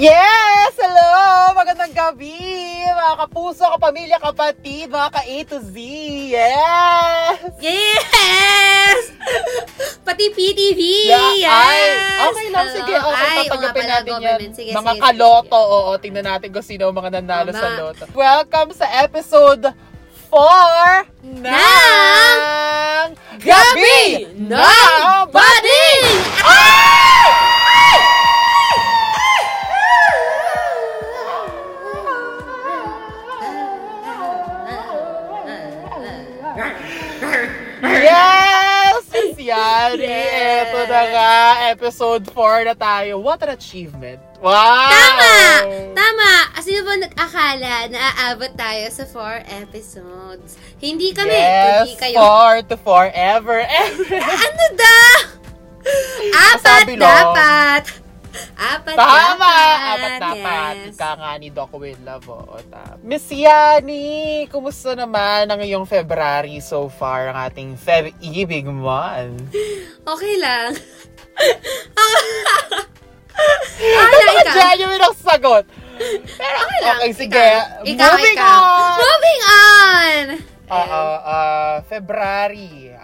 Yes! Hello! Magandang gabi! Mga kapuso, kapamilya, kapatid, mga ka A to Z! Yes! Yes! Pati PTV! Yeah, yes! Ay. Okay lang, hello. Sige. Okay, ay, tatanggapin natin yan. Sige, mga sige, kaloto. Sige. Oo, tingnan natin kung sino ang mga nanalo sa loto. Welcome sa episode 4 ng Gabi ng Bading! Yes! Yari! Yes. Eto na nga, episode 4 na tayo. What an achievement! Wow! Tama! Tama! Sino ba nag-akala na aabot tayo sa 4 episodes? Hindi kami. Yes! 4 to forever! Ano daw? Apat dapat! Yes. Ika nga ni Doc Winlove. Miss Yani, kumusta naman ang iyong February so far, ang ating Feb-ibig month? Okay lang. Ano ka dyan yung sagot? Pero okay lang. Okay, sige. Moving on! February.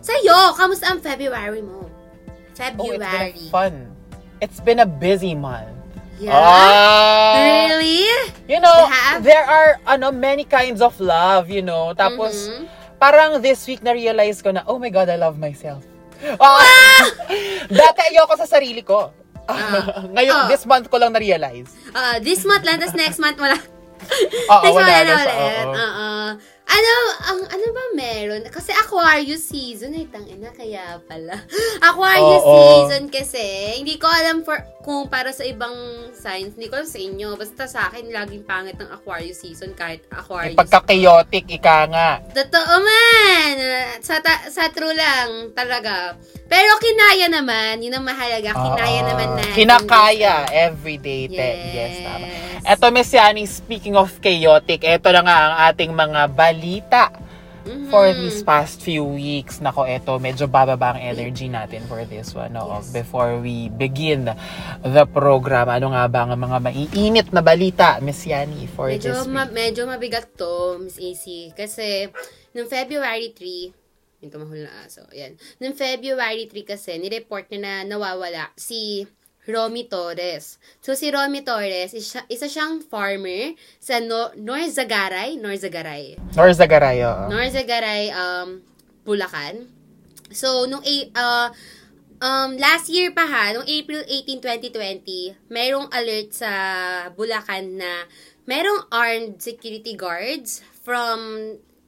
Sa'yo, kamusta ang February mo? February. Oh, it's been like fun. It's been a busy month. Yeah? Really? You know, there are many kinds of love, you know. Tapos, parang this week na-realize ko na, oh my God, I love myself. Dati ayoko sa sarili ko. Ngayon, this month ko lang na-realize. This month lang, tapos next month wala. Ano ba meron? Kasi Aquarius season, ay tangina, kaya pala. Aquarius season kasi, hindi ko alam kung para sa ibang signs, hindi ko alam sa inyo. Basta sa akin, laging pangit ng Aquarius season kahit Aquarius. Pagka-chaotic, ika nga. Totoo man! Sa true lang, talaga. Pero kinaya naman, yun ang mahalaga, kinaya naman na. Kinakaya everyday. Yes, tama. Eto, Miss Yani, speaking of chaotic, eto na nga ang ating mga balita for these past few weeks. Nako, eto, medyo bababa ang energy natin for this one. No? Yes. Before we begin the program, ano nga ba ang mga maiinit na balita, Miss Yani, for this week? Medyo mabigat to, Miss AC. Kasi, noong February 3, ito mahul na aso, yan. Noong February 3 kasi, nireport niya na nawawala si Romy Torres. So, si Romy Torres, isa siyang farmer sa Norzagaray, Bulacan. So, nung last year pa ha, nung April 18, 2020, merong alert sa Bulacan na merong armed security guards from...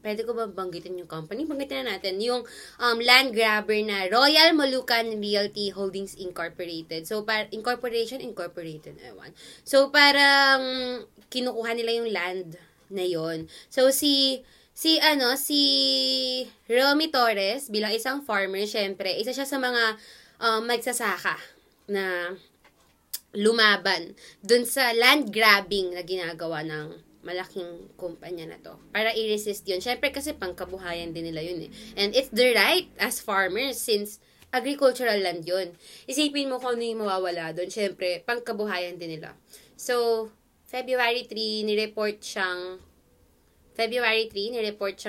Pwede ko ba banggitin yung company? Banggitin na natin. Yung land grabber na Royal Malukan Realty Holdings Incorporated. So, Incorporated. Ewan. So, parang kinukuha nila yung land na yon. So, si Romy Torres, bilang isang farmer, syempre, isa siya sa mga magsasaka na lumaban dun sa land grabbing na ginagawa ng malaking kumpanya na to. Para i-resist yun. Syempre kasi pangkabuhayan din nila yun eh. And it's their right as farmers since agricultural land yun. Isipin mo kung ano yung mawawala doon. Syempre, pangkabuhayan din nila. So, February 3, nireport siyang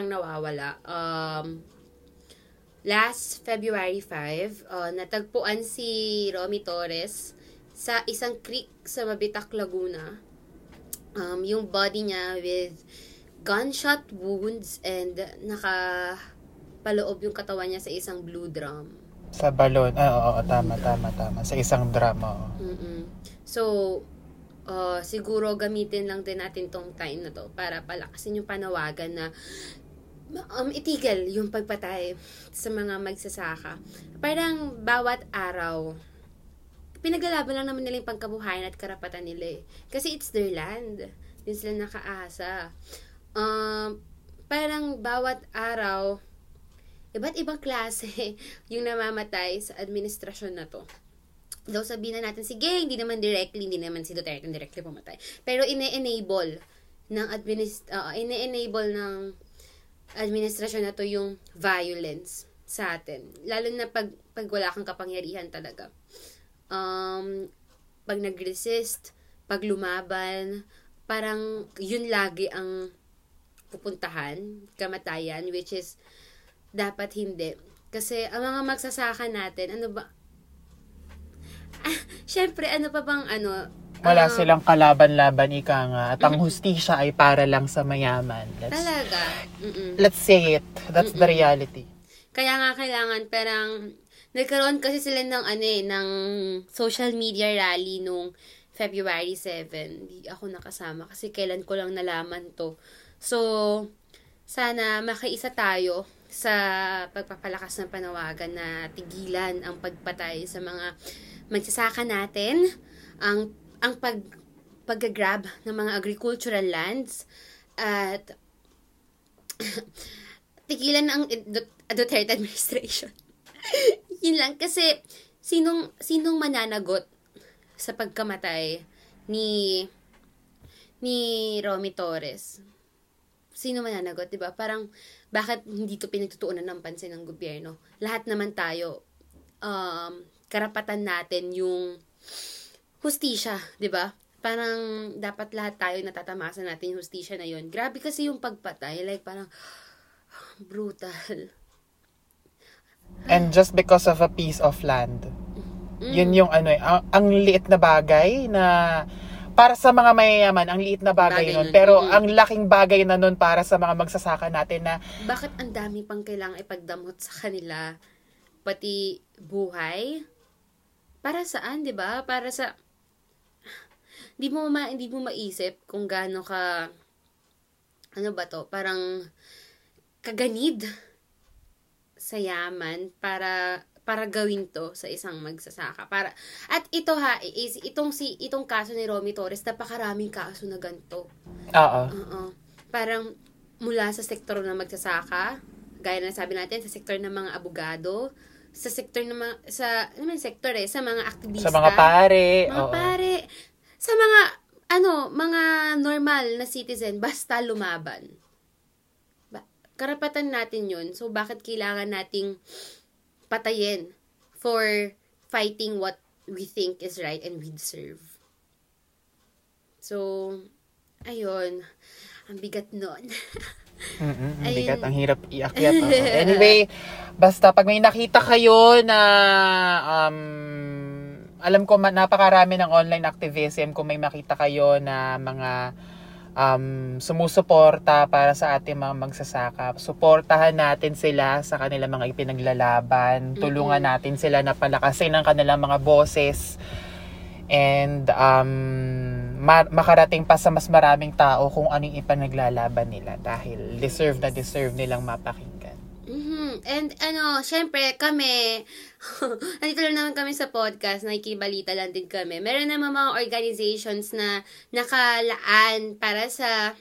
nawawala. Last February 5, natagpuan si Romy Torres sa isang creek sa Mabitak, Laguna. Yung body niya with gunshot wounds and nakapaloob yung katawan niya sa isang blue drum. Sa balon. Tama. Sa isang drum, oo. So, siguro gamitin lang din natin tong time na to para palakasin yung panawagan na itigil yung pagpatay sa mga magsasaka. Parang bawat araw, pinaglalaban lang naman nila yung pangkabuhayan at karapatan nila eh. Kasi it's their land. Din sila nakaasa. Parang bawat araw, iba't ibang klase yung namamatay sa administrasyon na to. Daw sabihin na natin, sige, hindi naman si Duterte directly pumatay. Pero ine-enable ng administrasyon na to yung violence sa atin. Lalo na pag wala kang kapangyarihan talaga. Pag nag-resist, paglumaban, parang yun lagi ang pupuntahan, kamatayan, which is dapat hindi. Kasi ang mga magsasaka natin, ano ba? Ah, syempre, ano pa bang ano? Wala silang kalaban-laban, ika nga. At ang hustisya ay para lang sa mayaman. Talaga. Let's say it. That's the reality. Kaya nga kailangan, parang nagkaroon kasi sila ng ano eh, ng social media rally nung February 7. Hindi ako nakasama kasi kailan ko lang nalaman to. So, sana makiisa tayo sa pagpapalakas ng panawagan na tigilan ang pagpatay sa mga magsasaka natin, ang pag-grab ng mga agricultural lands, at tigilan ang Duterte administration. Yun lang, kasi sinong mananagot sa pagkamatay ni Romy Torres? Sino mananagot, diba? Parang, bakit hindi to pinagtutuunan ng pansin ng gobyerno? Lahat naman tayo, karapatan natin yung hustisya, diba? Parang, dapat lahat tayo natatamasa natin yung hustisya na yun. Grabe kasi yung pagpatay, like parang, brutal. And just because of a piece of land. Yun yung ano eh, ang liit na bagay na, para sa mga mayayaman, ang liit na bagay nun. Pero ang laking bagay na nun para sa mga magsasaka natin na, bakit ang dami pang kailangang ipagdamot sa kanila? Pati buhay? Para saan, 'di ba? Para sa hindi mo maiisip kung gaano ka parang kaganid sa yaman para gawin to sa isang magsasaka. Para at ito ha, is itong kaso ni Romy Torres, napakaraming kaso na ganito. Oo. Parang mula sa sektor ng magsasaka, gaya na sabi natin, sa sektor ng mga abogado, sa sektor ng mga, sa mga aktivista, sa mga pare, sa mga mga normal na citizen, basta lumaban. Karapatan natin 'yun. So bakit kailangan nating patayin for fighting what we think is right and we deserve? So ayun, ang bigat nun. Ang bigat, ang hirap iakyat. Anyway, basta pag may nakita kayo na alam ko napakarami ng online activism, kung may makita kayo na mga sumusuporta para sa ating mga magsasaka, suportahan natin sila sa kanilang mga ipinaglalaban, tulungan natin sila na palakasin ang kanilang mga boses, and makarating pa sa mas maraming tao kung anong ipinaglalaban nila, dahil deserve na deserve nilang mapakinggan. And syempre kami, nandito lang naman kami sa podcast, nakikibalita lang din kami. Meron naman mga organizations na nakalaan para sa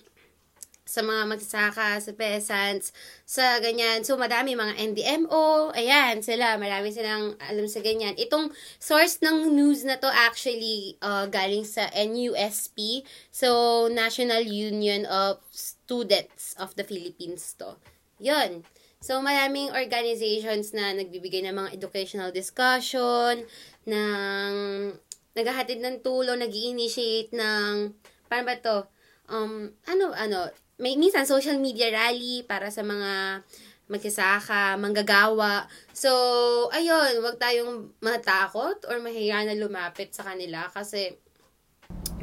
mga magsasaka, sa peasants, sa ganyan. So, madami mga NDMO, ayan, sila, marami silang alam sa ganyan. Itong source ng news na to actually galing sa NUSP, so National Union of Students of the Philippines to. Yun. So, maraming organizations na nagbibigay ng mga educational discussion, naghahatid ng tulong, nag-i-initiate ng, parang ba to, may minsan social media rally para sa mga magsasaka, manggagawa. So, ayun, wag tayong matakot or mahiya na lumapit sa kanila, kasi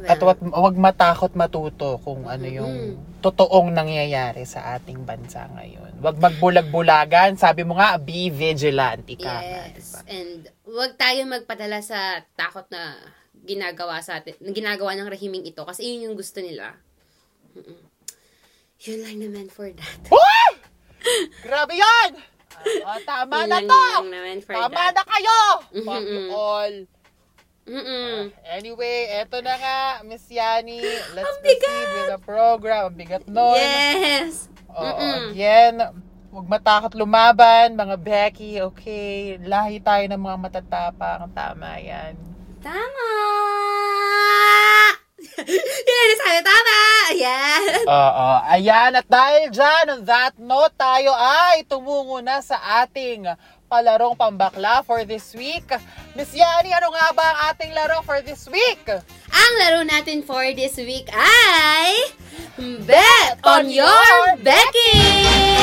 at wag matakot matuto kung ano yung totoong nangyayari sa ating bansa ngayon. Wag magbulag-bulagan. Sabi mo nga, be vigilant. Ika, yes. Diba? And wag tayo magpadala sa takot na ginagawa ng rehimeng ito. Kasi yun yung gusto nila. Yun lang naman for that. Uy! Grabe yan! Tama na to! Tama na kayo! Fuck you all! Anyway, eto na nga, Miss Yani, let's proceed with the program. Ang bigat nun. Yes. Again, huwag matakot lumaban, mga Becky. Okay, lahi tayo ng mga matatapang. Tama yan. Tama. Yan sayo, tama. Ayan. Ayan, at dahil dyan, on that note, tayo ay tumungo na sa ating larong pambakla for this week. Miss Yani, ano nga ba ang ating laro for this week? Ang laro natin for this week ay Bet on Your Becking!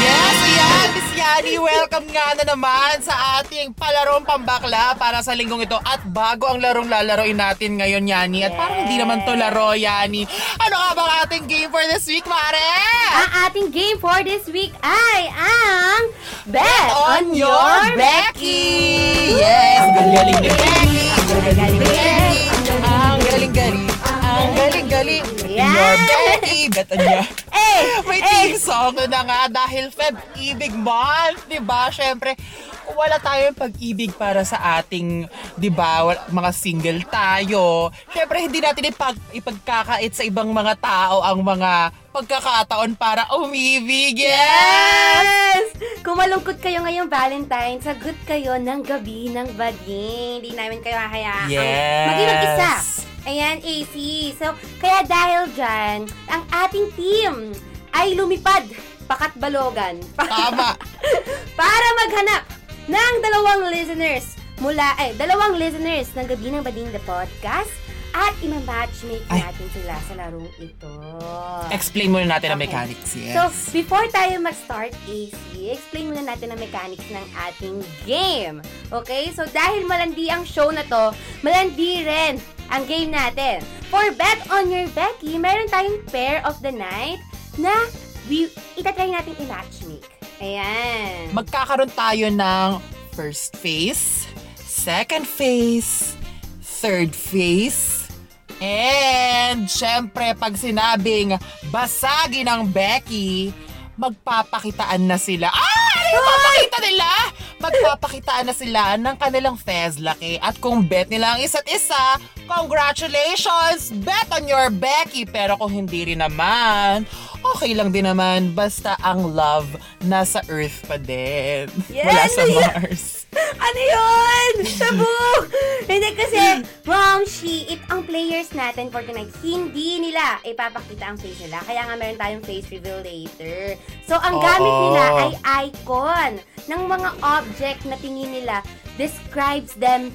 Yes, ayan, Miss Yani, welcome nga na naman sa ating palarong pambakla para sa linggong ito. At bago ang larong lalaroin natin ngayon, Yani, at parang hindi naman to laro, Yani, ano nga ba ating game for this week, Mare? Ang ating game for this week ay ang Bet on Your Becky! Yes, galing ni Becky! Galing ni Becky! Ang galing-galing! Ang galing-galing! Your Becky! Bet on your... May theme song na nga dahil Feb-ibig month, diba? Siyempre, wala tayong pag-ibig para sa ating, diba, mga single tayo. Siyempre, hindi natin ipagkakait sa ibang mga tao ang mga pagkakataon para umibig. Yes! Kung malungkot kayo ngayong Valentine, sagot kayo ng Gabi ng Bading. Hindi namin kayo hahayaan. Yes! Maging mag-isa. Ayan, AC. So, kaya dahil dyan, ang ating team ay lumipad, pakat balogan. Tama! Para maghanap ng dalawang listeners ng Gabi ng Bading the Podcast at i-matchmake natin sila sa larong ito. Explain muna natin ang mechanics, yes. So, before tayo mag-start, AC, explain muna natin ang mechanics ng ating game. Okay? So, dahil malandi ang show na to, malandi rin ang game natin. For Bet on Your Becky, meron tayong pair of the night na itatry natin i-matchmake. Ayan. Magkakaroon tayo ng first phase, second phase, third phase, and syempre pag sinabing basagi ng Becky, magpapakitaan na sila. Magpapakitaan na sila ng kanilang fez laki. At kung bet nila ang isa't isa, congratulations! Bet on your Becky! Pero kung hindi rin naman, okay lang din naman. Basta ang love nasa Earth pa din. Yeah, wala sa Mars. Ano yun? Sabog! Hindi kasi, it ang players natin for tonight. Hindi nila ipapakita ang face nila. Kaya nga meron tayong face reveal later. So, ang gamit nila ay icon ng mga object na tingin nila describes them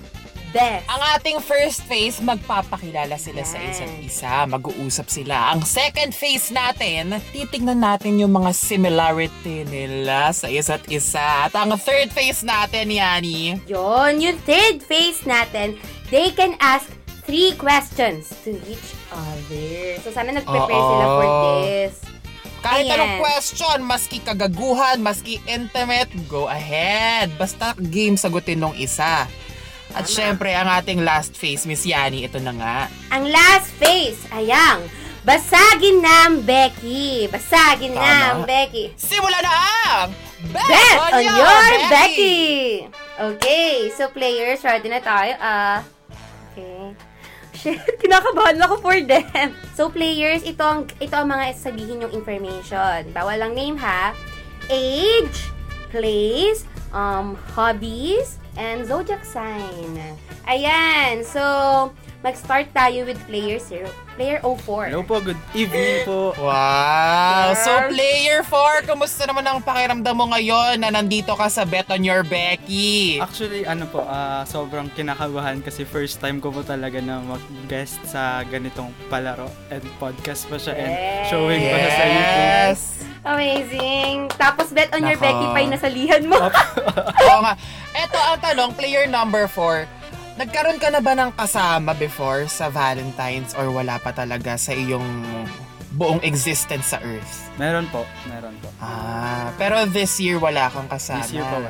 best. Ang ating first phase, magpapakilala sila sa isa't isa. Mag-uusap sila. Ang second phase natin, titignan natin yung mga similarity nila sa isa't isa. At ang third phase natin, Yani. Yung third phase natin, they can ask 3 questions to each other. So, sana nag-prepare sila for this. Kahit anong question, maski kagaguhan, maski intimate, go ahead. Basta game sagutin nung isa. At syempre, ang ating last phase, Miss Yani, ito na nga. Ang last phase, ayang, basagin ng Becky. Basagin ng Becky. Simula na ang Bet on your Becky. Okay, so players, ready na tayo. Okay. Kinakabahan ako for them. So players, ito ang mga sabihin yung information. Bawal lang name ha. Age, place, hobbies, and zodiac sign. Ayan. So, mag-start tayo with player 0. Player 04. Hello po, good evening po. Wow. So player 4, kumusta naman ang pakiramdam mo ngayon na nandito ka sa Bet on your Becky? Actually, sobrang kinakabahan kasi first time ko po talaga na mag-guest sa ganitong palaro and podcast pa siya and showing pa na sa YouTube. Yes. Amazing. Tapos Bet on your Becky pa yung nasalihan mo. Oo nga. Ito ang tanong, player number 4. Nagkaroon ka na ba ng kasama before sa Valentine's or wala pa talaga sa iyong buong existence sa Earth? Meron po. Ah, pero this year wala kang kasama. This year pa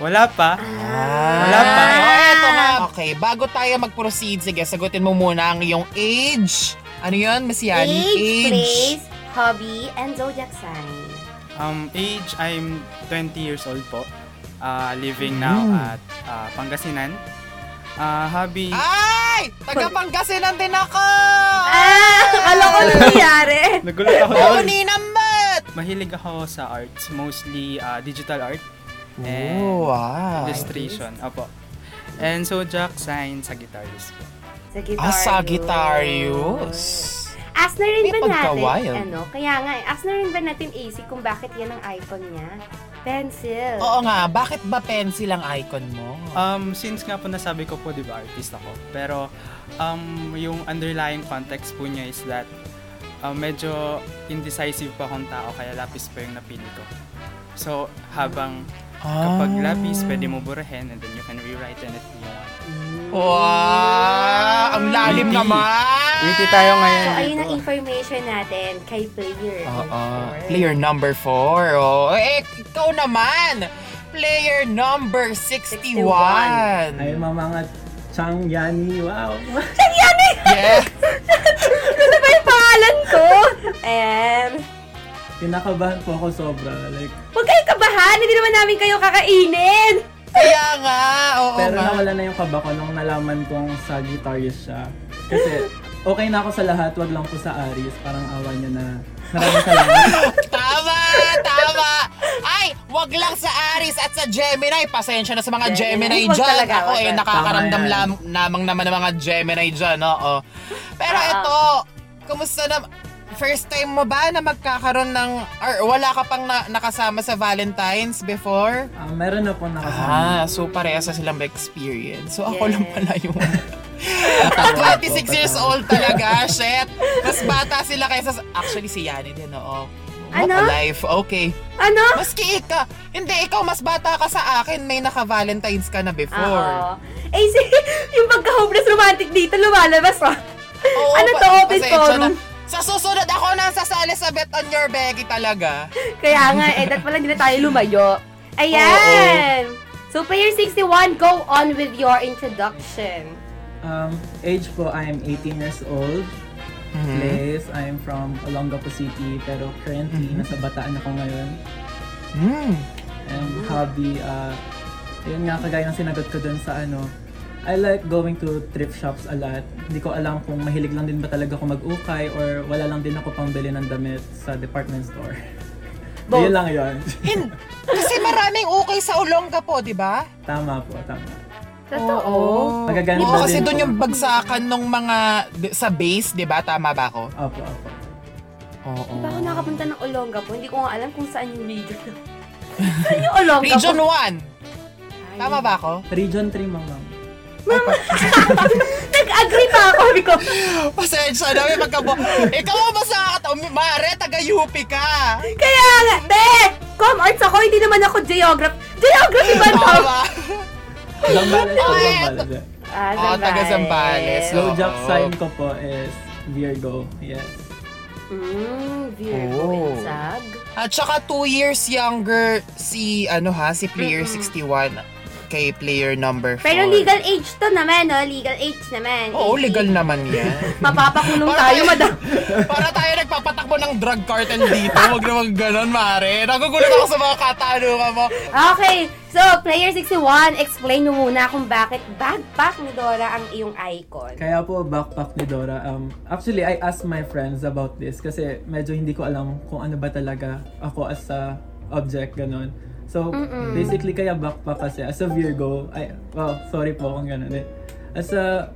wala pa. Wala pa. Ito nga. Okay, bago tayo mag-proceed, sige, sagutin mo muna ang iyong age. Ano yun, Miss Yani? Age, place, hobby, and zodiac sign. Age, I'm 20 years old po. Living now at Pangasinan. Hobby. Ay! Taga-Pangasinan din ako! Kala ko nangyayari. Nagulat ako doon. Buni naman! Mahilig ako sa arts. Mostly digital art. And illustration. Apo. And zodiac sign, Sagittarius. Sagittarius. Ask na rin ba natin? Kaya nga, ask na rin ba natin, AC, kung bakit yan ang icon niya? Pencil. Oo nga, bakit ba pencil ang icon mo? Since nga po nasabi ko po, di ba, artist ako. Pero yung underlying context po niya is that medyo indecisive pa akong tao, kaya lapis pa yung napili ko. So, habang kapag lapis, pwede mo burahin and then you can rewrite anything you want. Wow! Ang lalim naman! Witty tayo ngayon. So, ayun ang information natin kay player. Player number 4. Oh. Eh, ikaw naman! Player number 61. Ay, mamangat. Sang Yani. Wow! Sang Yani! Yes! Ano ba yung pangalan ko? And... kinakabahan po ako sobra. Like, huwag kayong kabahan! Hindi naman namin kayo kakainin! Kaya nga! Oo, pero nga, nawala na yung kaba ko nung nalaman kong Sagittarius siya. Kasi okay na ako sa lahat, wag lang po sa Aries. Parang awa niya na maraming salamat. Tama! Tama! Ay! Wag lang sa Aries at sa Gemini! Pasensya na sa mga Gemini dyan! Talaga, ako eh, nakakaramdam lamang naman ng mga Gemini dyan. Oo. Pero ito, kumusta na... first time mo ba na magkakaroon ng, or wala ka pang nakasama sa Valentine's before? Meron na po nakasama. So parehas na silang experience. So ako lang pala yung 26 years old talaga, shit. Mas bata sila kaysa, actually si Yani din, oo. What a life, okay. Ano? Maski ikaw, hindi, ikaw mas bata ka sa akin, may naka-Valentine's ka na before. Eh, yung pagka-hopeless romantic dito, lumalabas pa. Ano to, open forum? Sa susunod ako nang sasali sa bet on your Becky talaga. Kaya nga, that pala hindi na tayo lumayo. Ayan! So, player 61, go on with your introduction. Age po, I'm 18 years old. Place, I'm from Olongapo City, pero currently, nasa Bataan ako ngayon. And hobby, yun nga, kagaya ng sinagot ko dun sa ano, I like going to thrift shops a lot. Hindi ko alam kung mahilig lang din ba talaga ako mag-ukay or wala lang din ako pangbili ng damit sa department store. Yun lang yun. Kasi maraming ukay sa Olongapo, di ba? Tama po, tama. Totoo. Magaganda din. Kasi doon yung bagsakan ng mga sa base, di ba? Tama ba ako? Opo, opo. Oo. Hindi ako nakapunta ng Olongapo. Hindi ko nga alam kung saan yung region. Saan yung Olongapo? Region 1. Tama ba ako? Region 3, ma'am. Mama, nag-agree pa ako, Rico. Pasensya na, may magkabo. Ikaw mo ba sa katao? Mare, taga-UP ka. Kaya nga, com arts ako, hindi naman ako geograph. Geography ba ito? Tama. Zambales o Zambales. Oo, taga-Zambales. Zodiac sign ko po is Virgo, yes. Virgo and Sag. At saka 2 years younger si, si player 61. Kay player number 4. Pero legal age to naman, no? Legal age naman. Oo, legal naman yan. Mapapakulong tayo, madam. Para tayo nagpapatakbo ng drug cartel dito. Huwag naman ganun, mare. Nagugulat ako sa mga katanungan mo. Okay, so player 61, explain mo muna kung bakit backpack ni Dora ang iyong icon. Kaya po, backpack ni Dora. Actually, I asked my friends about this kasi medyo hindi ko alam kung ano ba talaga ako as a object, ganun. So, basically, kaya backpack kasi, as a Virgo, sorry po kung gano'n eh.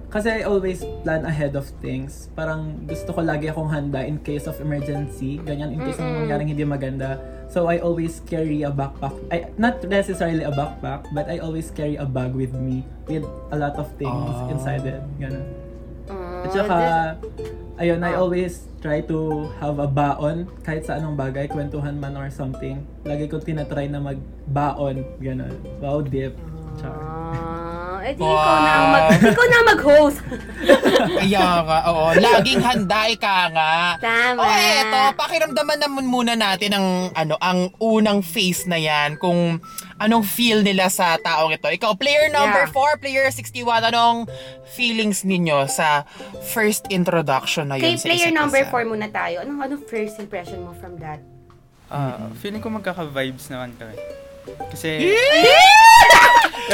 Kasi I always plan ahead of things. Parang gusto ko lagi akong handa in case of emergency, ganyan, in case ng mangyaring hindi maganda. So, I always carry a backpack. Not necessarily a backpack, but I always carry a bag with me with a lot of things inside it, gano'n. At saka, ayun, I always try to have a baon kahit sa anong bagay, kwentuhan man or something. Lagi ko tinatry na magbaon, gano'n. Wow, deep. Char. Ikaw na mag-host. Kaya nga, oo. Laging handay ka nga. Tama. O eto, pakiramdaman naman muna natin ang unang face na yan, kung anong feel nila sa taong ito. Ikaw, player number 4, player 61, anong feelings ninyo sa first introduction na yun? Kay player number 4 muna tayo. Anong first impression mo from that? Feeling ko magkaka-vibes naman kami. Kasi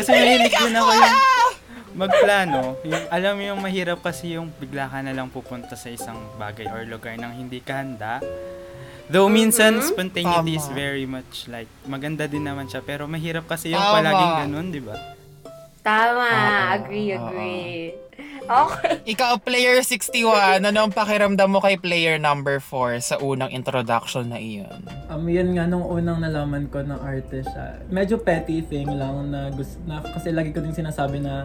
mahilig din ako yung magplano. Alam mo yung mahirap kasi yung bigla ka na lang pupunta sa isang bagay or lugar nang hindi ka handa. Though minsan, spontaneity is very much like, maganda din naman siya, pero mahirap kasi yung palaging ganun, di ba? Tama, agree. Okay. Ikaw, player 61, ano ang pakiramdam mo kay player number 4 sa unang introduction na iyon? Yun nga, nung unang nalaman ko ng arte siya, medyo petty thing lang na gusto na, kasi lagi ko din sinasabi na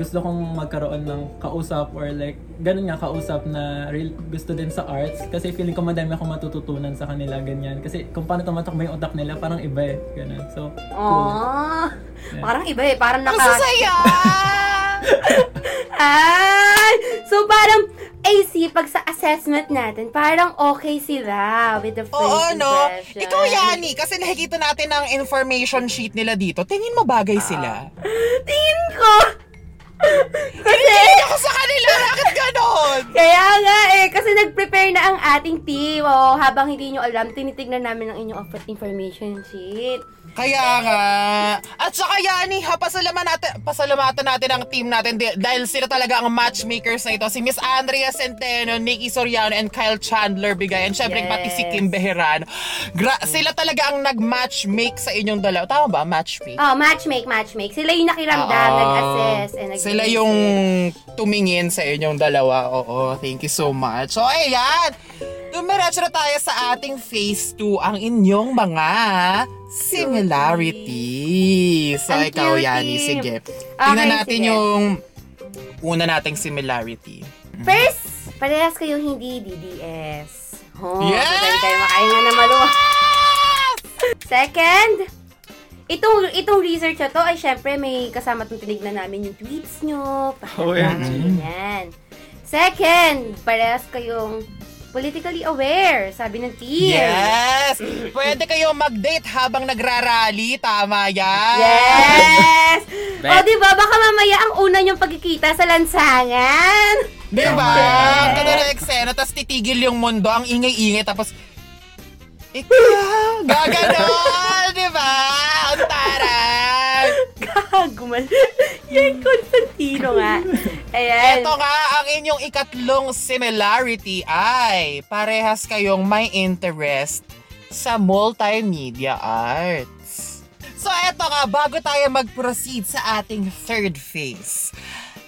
gusto kong magkaroon ng kausap or like, ganun nga, kausap na real, gusto din sa arts. Kasi feeling ko madami akong matututunan sa kanila, ganyan. Kasi kung paano tumatakbo yung utak nila, parang iba eh. Ganun, so, cool. Aww, yeah. Parang iba eh, parang naka... Ang sasaya! Ay! So parang, AC, pag sa assessment natin, parang okay sila with the first impression. Oo, no? Ikaw, Yani, kasi nakikita natin ang information sheet nila dito. Tingin mo bagay sila? Tingin ko! Kasi hindi ako sa kanila, bakit ganon? Kaya nga eh, kasi nag-prepare na ang ating team. Oh, habang hindi nyo alam, tinitignan namin ang inyong information sheet. Kaya nga. At saka Yani, ha, pasalamatan natin ang team natin dahil sila talaga ang matchmakers na ito. Si Miss Andrea Centeno, Nicky Soriano, and Kylechandler Bigay. And syempre, yes, pati si Kim Bejerano. Sila talaga ang nag-matchmake sa inyong dalawa. Tama ba? Matchmake? Oh, matchmake. Sila yung nakiramdam, nag-assess. Sila yung tumingin sa inyong dalawa. Oo, thank you so much. So, ayan. Dumiretso na tayo sa ating phase 2, ang inyong mga similarity. So, ikaw, Yani, sige. Tingnan natin yung una nating similarity. First, parehas kayong hindi DDS. Oh, yes! Patay tayo makain na maluwas. Second, itong research na to ay syempre may kasama itong tinignan namin yung tweets nyo. Yan. Second, parehas kayong politically aware, sabi ng team. Yes! Pwede kayo mag-date habang nagrarally. Tama yan! Yes! O diba, baka mamaya ang una niyong pagkikita sa lansangan. Diba? Yes. Kada na eksena, tapos titigil yung mundo, ang ingay-ingay, tapos... Ikaw! Gaganon! Diba? Ang taray! Gagumal! Yan, Constantino nga. Ayan. Ito nga, ang inyong ikatlong similarity ay parehas kayong may interest sa multimedia arts. So, ito nga, bago tayo mag-proceed sa ating third phase,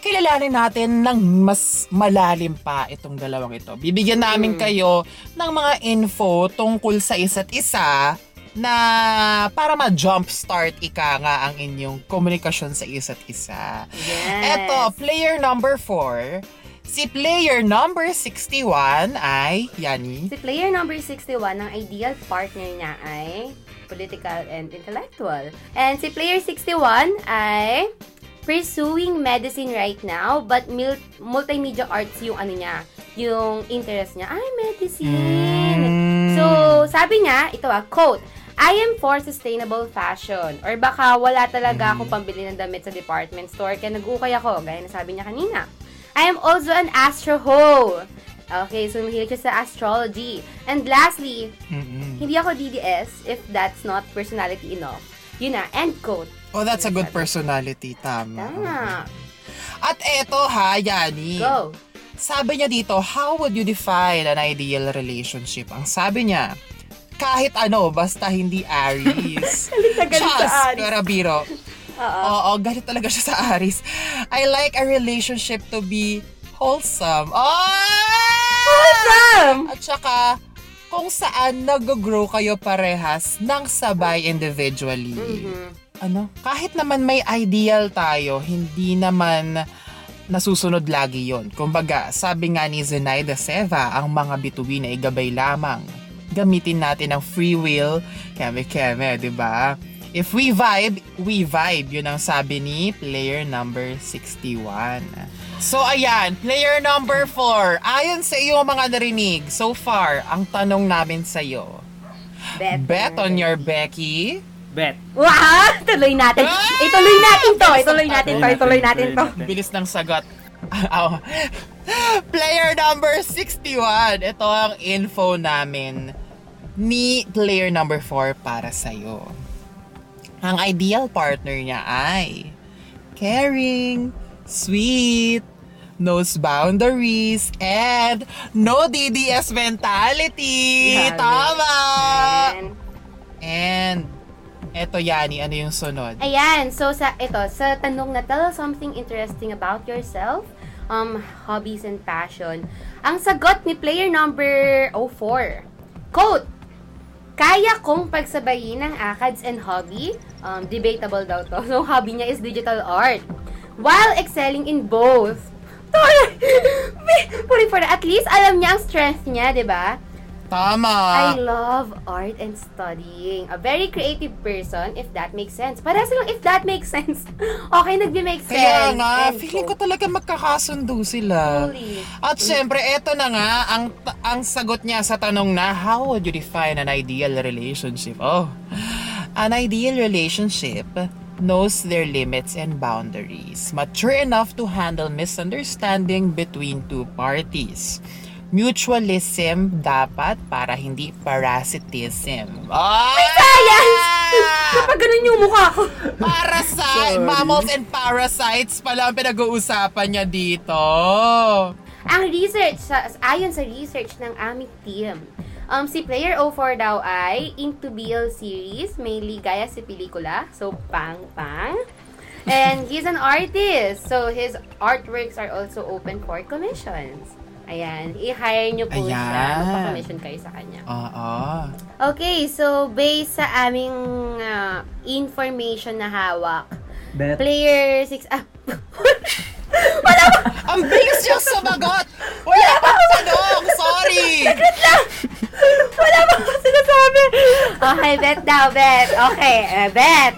kilalanin natin ng mas malalim pa itong dalawang ito. Bibigyan namin kayo ng mga info tungkol sa isa't isa na para ma-jumpstart nga ang inyong komunikasyon sa isa't isa. Yes. Eto, player number 4, si player number 61 ay, Yani? Si player number 61, ang ideal partner niya ay political and intellectual. And si player 61 ay pursuing medicine right now, but multimedia arts yung ano niya, yung interest niya. Ay, medicine! So, sabi niya, ito quote, I am for sustainable fashion. Or baka wala talaga ako pambili ng damit sa department store kaya nag-ukay ako, gaya na sabi niya kanina. I am also an astro-ho. Okay, so mahilig siya sa astrology. And lastly, hindi ako DDS if that's not personality enough. Yun na, end quote. Oh, that's a good personality. Tama. At eto ha, Yani. Go. Sabi niya dito, how would you define an ideal relationship? Ang sabi niya, kahit ano, basta hindi Aries. Galit na galit sa Aries. Pero biro. Oo, galit talaga siya sa Aries. I like a relationship to be wholesome. Oh! Wholesome! At saka, kung saan nag-grow kayo parehas ng sabay individually. Ano? Kahit naman may ideal tayo, hindi naman nasusunod lagi yon. Kumbaga, sabi nga ni Zenaida Seva, ang mga bituin ay gabay lamang. Gamitin natin ang free will, keme-keme, diba? If we vibe, we vibe. Yun ang sabi ni player number 61. So ayan, player number 4. Ayon sa iyo mga narinig, so far, ang tanong namin sa iyo. Bet on your Becky. Bet. Wow! Tuloy natin. Ituloy natin to. Bilis ng sagot. Player number 61. Ito ang info namin ni player number 4 para sa'yo. Ang ideal partner niya ay caring, sweet, knows boundaries, and no DDS mentality. Yeah, tama! And eto, Yani, ano yung sunod? Ayan, so sa tanong na tell something interesting about yourself, hobbies and passion? Ang sagot ni player number 04, quote, kaya kong pagsabayin ang ACADS and hobby. Debatable daw to. So, hobby niya is digital art. While excelling in both. For at least, alam niya ang strength niya, di ba? Tama! I love art and studying. A very creative person, if that makes sense. Para silang if that makes sense. Okay, nagbi-make sense. Kaya nga, feeling ko talaga magkakasundo sila. Holy. At syempre, eto na nga, ang sagot niya sa tanong na, how would you define an ideal relationship? Oh, an ideal relationship knows their limits and boundaries. Mature enough to handle misunderstanding between two parties. Mutualism dapat para hindi parasitism. Oh! May science! Kapag ganun yung mukha ko. Parasite! Mammals and parasites pala ang pinag-uusapan niya dito. Ang research, ayon sa research ng aming team, si Player 04 daw ay into BL series, mainly gaya si pelikula, so pang-pang. And he's an artist, so his artworks are also open for commissions. Ayan, i-hire nyo po siya. Magpa-commission kayo sa kanya. Oo. Okay, so based sa aming information na hawak, bet. Player 6... Wala pa! Ang bilis yung sumagot! Wala pa tanong! Sorry! Secret lang! Wala pa sinasabi! Okay, bet daw, bet. Okay, bet.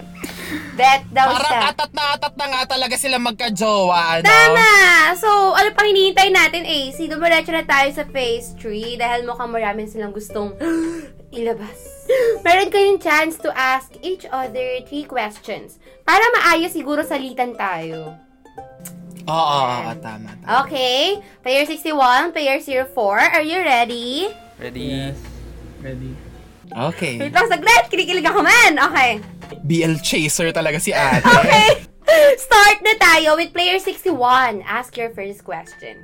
Bet daw siya. Parang atat na nga talaga sila magka-jowa, ano? Tama! So, ano pang hinihintay natin, AC? Dumaretso na tayo sa phase 3 dahil mukhang maraming silang gustong ilabas. Meron kayong chance to ask each other 3 questions para maayos siguro salitan tayo. Oo, tama, tama. Okay, player 61, player 04, are you ready? Ready. Yes. Ready. Okay. Wait lang saglit, kinikilig ako man. Okay. BL chaser talaga si ate. Okay. Start na tayo with player 61. Ask your first question.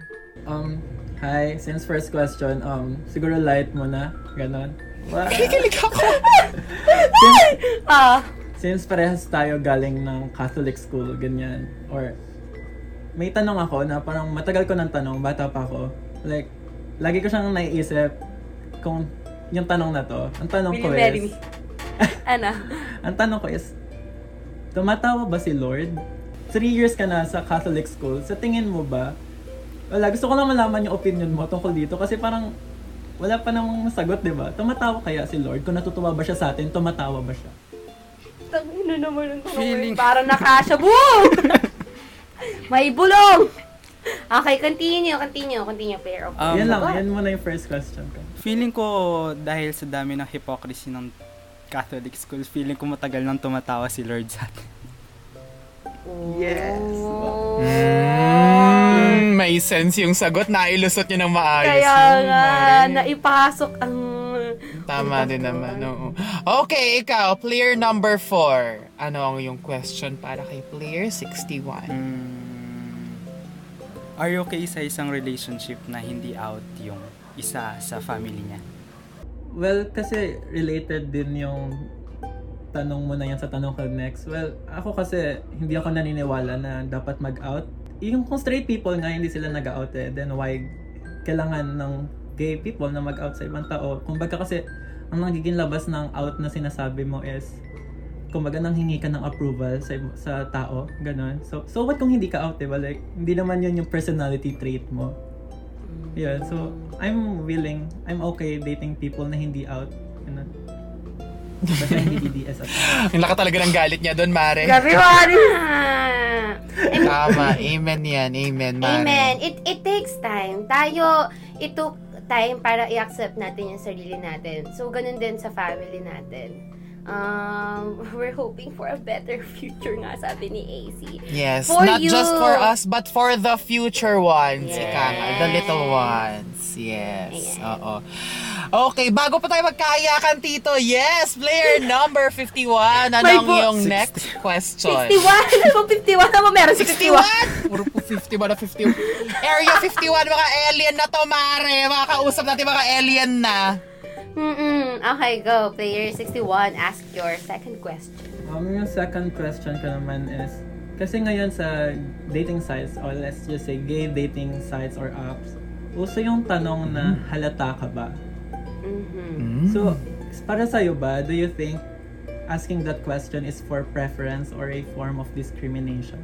Hi, since first question, siguro light mo na, ganon. Kinikilig ako. Since parehas tayo galing ng Catholic school, ganyan, or may tanong ako na parang matagal ko ng tanong, bata pa ako. Like, lagi ko siyang naiisip kung yung tanong na to. Ang tanong ko is... Ano? Ang tanong ko is, tumatawa ba si Lord? 3 years ka na sa Catholic school. Sa tingin mo ba? Wala, gusto ko lang malaman yung opinion mo tungkol dito kasi parang wala pa namang masagot, di ba? Tumatawa kaya si Lord? Kung natutuwa ba siya sa atin, tumatawa ba siya? Tangina naman ang tanong. Parang nakasabog! May bulong! Okay, continue, player. Yan lang, yan muna yung first question ko. Feeling ko, dahil sa dami ng hypocrisy ng Catholic school, feeling ko matagal nang tumatawa si Lord sa atin. Yes! May sense yung sagot, nailusot niya ng maayos. Kaya nga, naipasok ang... Tama din naman, oo. Okay, ikaw, player number 4. Ano ang yung question para kay player 61? Are you okay sa isang relationship na hindi out yung isa sa family niya? Well, kasi related din yung tanong mo na yan sa tanong ko next. Well, ako kasi hindi ako naniniwala na dapat mag-out. Yung kung straight people nga hindi sila nag-out eh, then why kailangan ng gay people na mag-out sa ibang tao? Kumbaga kasi ang nagiging labas ng out na sinasabi mo is kumbaga nang hingi ka ng approval sa tao, ganun. So what kung hindi ka out, diba? Like, hindi naman yun yung personality trait mo. Yeah, so, I'm okay dating people na hindi out, ganun. Basta hindi BDS at all. Yung laka talaga ng galit niya doon, Mare. Gabi, Mare! Tama, amen yan, amen, Mare. Amen, it takes time. It took time para i-accept natin yung sarili natin. So, ganun din sa family natin. We're hoping for a better future nga, sabi ni AC. Yes, for not you. Just for us, but for the future ones. Yes. Ika nga, the little ones. Yes, oo. Okay, bago pa tayo magkayakan, Tito. Yes, player number 51. Anong yung next question? 51? Ano 51? Ano meron? 61? Puro po 51 na 51. Area 51, mga alien na to, Mare. Makakausap natin mga alien na. Okay, go. Player 61, ask your second question. Yung second question ko naman is, Kasi ngayon sa dating sites, or let's just say gay dating sites or apps, uso yung tanong na halata ka ba? Mm-hmm. So, para sa'yo ba, do you think asking that question is for preference or a form of discrimination?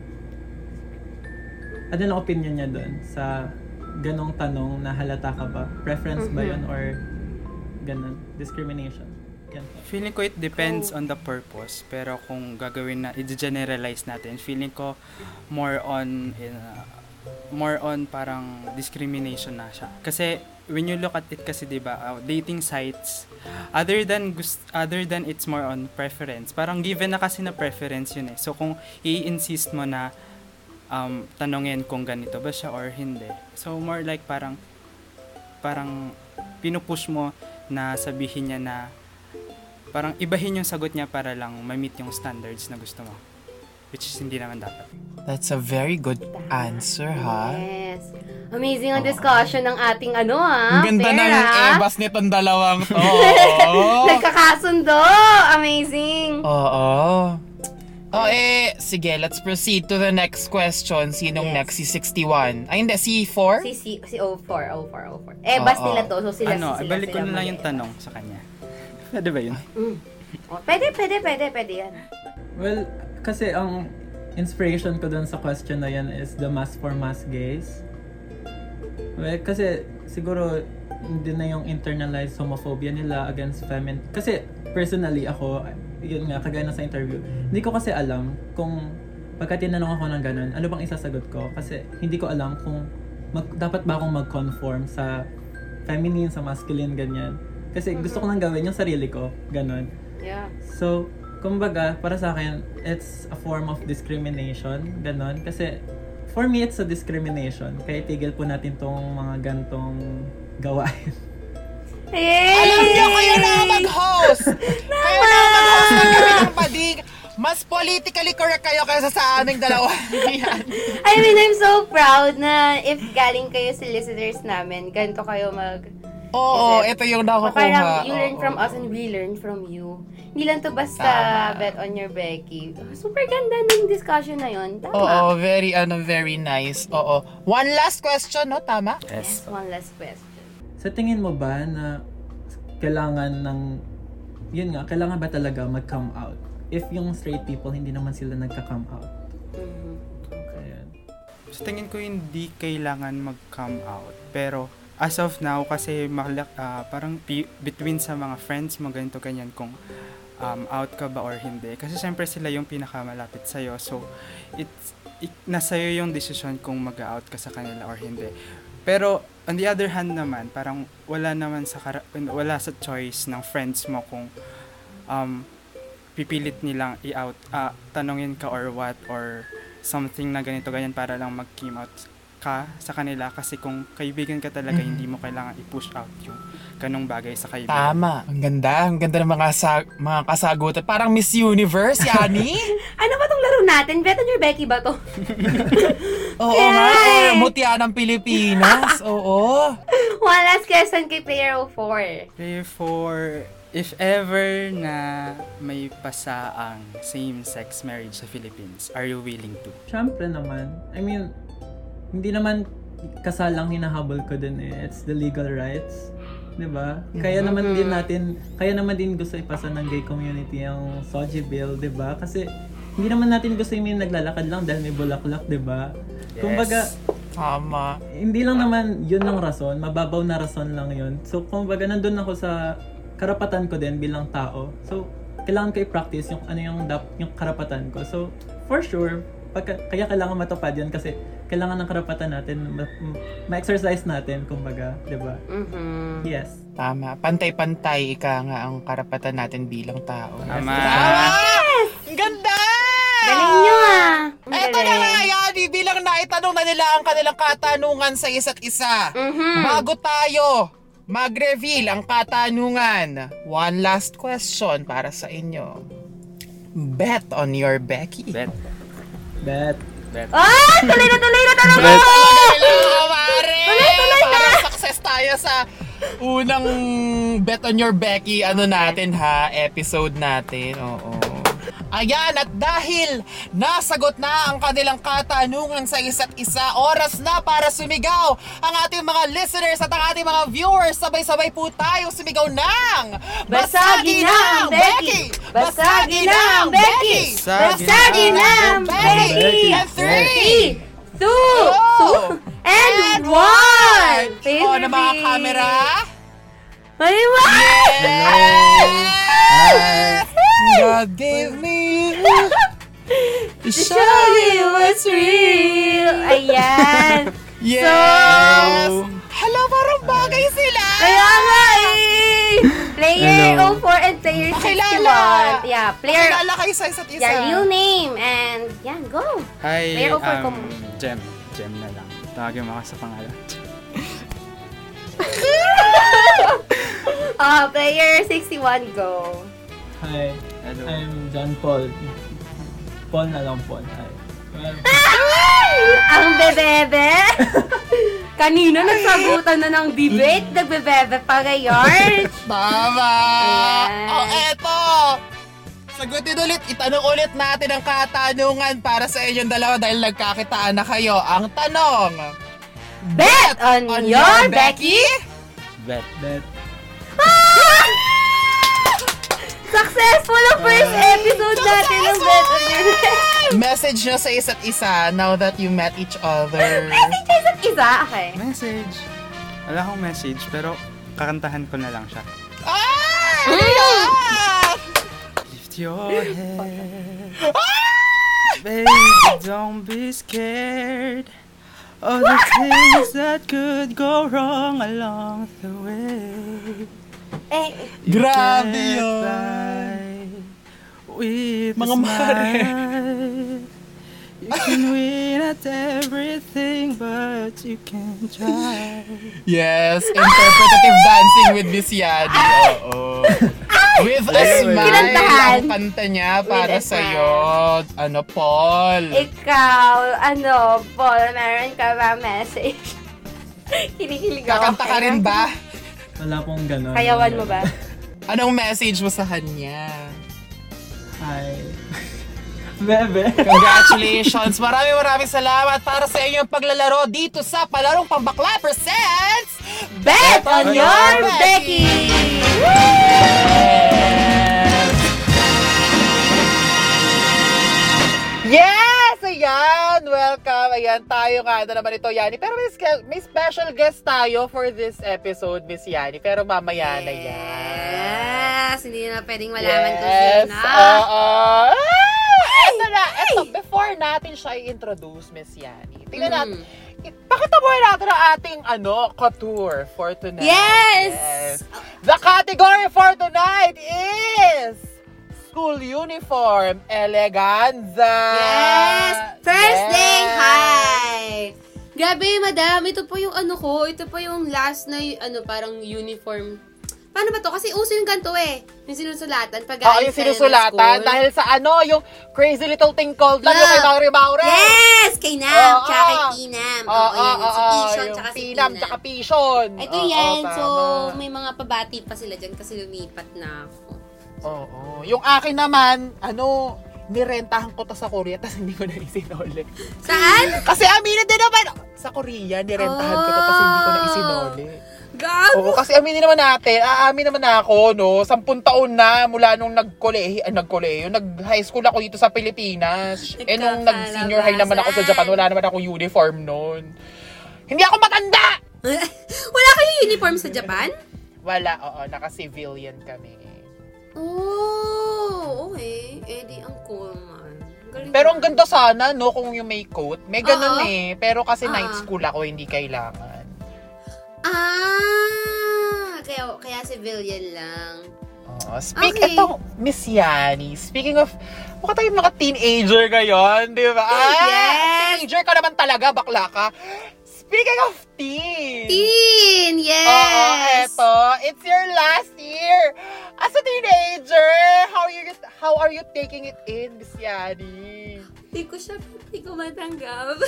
Ano ang opinion niya doon sa ganong tanong na halata ka ba? Preference ba yun or ganon? Discrimination? Feeling ko it depends on the purpose, pero kung gagawin na i-generalize natin, feeling ko more on parang discrimination na siya. Kasi when you look at it kasi, 'di ba, dating sites, other than it's more on preference. Parang given na kasi na preference yun eh. So kung i-insist mo na tanongin kung ganito ba siya or hindi. So more like parang pinupush mo na sabihin niya na parang ibahin yung sagot niya para lang ma-meet yung standards na gusto mo, which is hindi naman dapat. That's a very good answer, ha? Yes. Amazing ang discussion ng ating ganda na yung ebas nitong dalawang to. Nagkakasundo! Amazing! Oo. Sige, let's proceed to the next question. Sinong next? Si 61. Ay, hindi, si 4? Si 04. Ebas nila to, so sila ibalik ko na lang yung tanong sa kanya. Pwede ba yun? Pwede yan. Well, kasi ang inspiration ko dun sa question na yan is the mask for mask gays. Well, kasi siguro hindi na yung internalized homophobia nila against feminine. Kasi personally ako, yun nga, kagaya na sa interview, hindi ko kasi alam kung pagka tinanong ako ng ganun, ano bang isasagot ko? Kasi hindi ko alam kung dapat ba akong mag-conform sa feminine, sa masculine, ganyan. Kasi gusto ko nang gawin yung sarili ko, ganun. Yeah. So, kumbaga, para sa akin, it's a form of discrimination, ganun. Kasi, for me, it's a discrimination. Kaya tigil po natin tong mga gantong gawain. Hey! Alam niyo, kayo na mag-host! Kayo na mag-host ng Gabi ng Bading! Mas politically correct kayo kaysa sa aming dalawa. I mean, I'm so proud na if galing kayo sa listeners namin, ganito kayo Oo, ito yung nakukuha. Parang you learn from us and we learn from you. Hindi lang to basta bet on your Becky. Super ganda ng discussion na yun. Tama. Oo, very nice. Oo. One last question, no? Tama? Yes, one last question. Sa tingin mo ba na kailangan ba talaga mag-come out? If yung straight people, hindi naman sila nagka-come out. Mm-hmm. Okay. Sa tingin ko, hindi kailangan mag-come out. Pero, as of now, kasi parang between sa mga friends mo, ganito ganyan kung out ka ba or hindi. Kasi syempre sila yung pinakamalapit sa'yo. So, nasa'yo yung decision kung mag-out ka sa kanila or hindi. Pero, on the other hand naman, parang wala sa choice ng friends mo kung pipilit nilang i-out, tanongin ka or what, or something na ganito ganyan para lang mag-came out ka sa kanila. Kasi kung kaibigan ka talaga, hindi mo kailangan i-push out yung ganong bagay sa kaibigan. Tama. Ang ganda ng mga kasagutan. Parang Miss Universe, Yani. Ano ba tong laro natin? Bet on your Becky ba to? Oo nga. Mutya ng Pilipinas. Oo. One last question kay Player 04. Player 04, if ever na may pasa ang same-sex marriage sa Philippines, are you willing to? Siyempre naman. I mean, hindi naman kasalang hinahabol ko din eh. It's the legal rights, 'di ba? Kaya naman din gusto ipasa ng gay community ang SOGI bill, 'di ba? Kasi hindi naman natin gusto yung naglalakad lang dahil may bulaklak, 'di ba? Yes. Kumbaga, tama. Hindi lang naman 'yun ang rason, mababaw na rason lang 'yun. So kumbaga nandoon ako sa karapatan ko din bilang tao. So kailangan ko i-practice yung karapatan ko. So for sure, kaya kailangan matupad yan kasi kailangan ng karapatan natin, ma-exercise natin, kumbaga, diba? Mm-hmm. Yes. Tama. Pantay-pantay, ika nga, ang karapatan natin bilang tao. Tama! Yes! Ganda! Galing nyo Eto na nga, Yani, bilang naitanong na nila ang kanilang katanungan sa isa't isa. Mm-hmm. Bago tayo mag-reveal ang katanungan, one last question para sa inyo. Bet on your Becky. Bet. Ah! Tuloy na! Bet talaga nila, pare! Para success tayo sa unang Bet on your Becky, natin ha, episode natin. Oo. Ayan, at dahil nasagot na ang kanilang katanungan sa isa't isa, oras na para sumigaw ang ating mga listeners at ang ating mga viewers. Sabay-sabay po tayong sumigaw ng Basagi ng Becky! Basagi ng Becky! Basagi ng Becky! And 3, 2, 1! O na mga kamera? Mariwan! Yes! God gave me to show me what's real. Ayan. Yes. So, hello, parang bagay sila. Kaya nga eh. Player 04 and player 61. Yeah, player. Pakilala kayo sa isa't isa. Your real name and yan, go. Hi, player 04 ko. Jem. Jem na lang. Tawagin mo ka sa pangalan. Player 61, go. Hi, hello. I'm John Paul. Paul na lang, Paul. Hi. Ang bebebe! Kanina nagsagutan na ng debate, nagbebebe pa ngayon. Tama! O eto! Sagutin ulit, itanong ulit natin ang katanungan para sa inyong dalawa dahil nagkakitaan na kayo. Ang tanong, bet on your Becky? Bet. Successful ang first episode natin ng Bet on Your Becky. Message nyo sa isa't isa now that you met each other. Message sa isa't isa? Okay. Message. Wala akong message pero kakantahan ko na lang siya. Ah! Lift your head. Baby, don't be scared of the things that could go wrong along the way. Eh, grabe yun! Mga mare! You can win at everything but you can't try. Yes, interpretative dancing with Miss Yani. Oo. With a smile ang kanta niya para sa'yo. Ano, Paul? Ikaw, ano, Paul, meron ka ba message? Kinikilig ako. Kakanta ka rin ba? Wala pong gano'n. Kayawan mo ba? Anong message mo sa kanya? Hi. Bebe. Congratulations. Maraming salamat para sa inyong paglalaro dito sa Palarong Pambakla presents Bet on Your Becky! Yes! Ayan! Welcome! Ayan, tayo nga. Ano naman ito, Yani? Pero may special guest tayo for this episode, Miss Yani. Pero mamaya na yan. Yes! Hindi na pwedeng malaman kung sino. Ito na. Ito, before natin siya i-introduce, Miss Yani. Tingnan natin. Pakitabuhin natin ang ating couture for tonight. Yes! The category for tonight is... school uniform, eleganza. Yes! Thursday, hi! Grabe, madam. Ito po yung ito po yung last na parang uniform. Paano ba to? Kasi uso yung ganito yung sinusulatan pag aalis sa school. Dahil sa yung crazy little thing called Love. Yes! Kay Nam, tsaka kay Tinam. Tsaka Pishon. Ito yan. So, may mga pabati pa sila dyan kasi lumipat na ako. Oo. Yung akin naman, nirentahan ko to sa Korea tapos hindi ko na-isinole. Saan? Kasi aminin din naman, sa Korea, nirentahan ko to tapos hindi ko na-isinole. Gago! Oo, kasi aminin naman natin, aamin naman ako, 10 taon na mula nung nag-high school ako dito sa Pilipinas. Nung nag-senior high naman ako sa Japan, wala naman ako uniform noon. Hindi ako matanda! Wala kayong uniform sa Japan? Wala, oo. Naka-civilian kami. Oh, okay. Eh, di ang cool man. Galing pero ang ganda sana, kung yung may coat. May ganun pero kasi night school ako, hindi kailangan. Kaya civilian lang. Itong Miss Yani, speaking of, mukha tayong mga teenager ngayon, di ba? Teenager ka naman talaga, bakla ka. Speaking of teen! Yes! Eto. It's your last year as a teenager. How are you taking it in, Miss Yani? Hindi ko matanggap.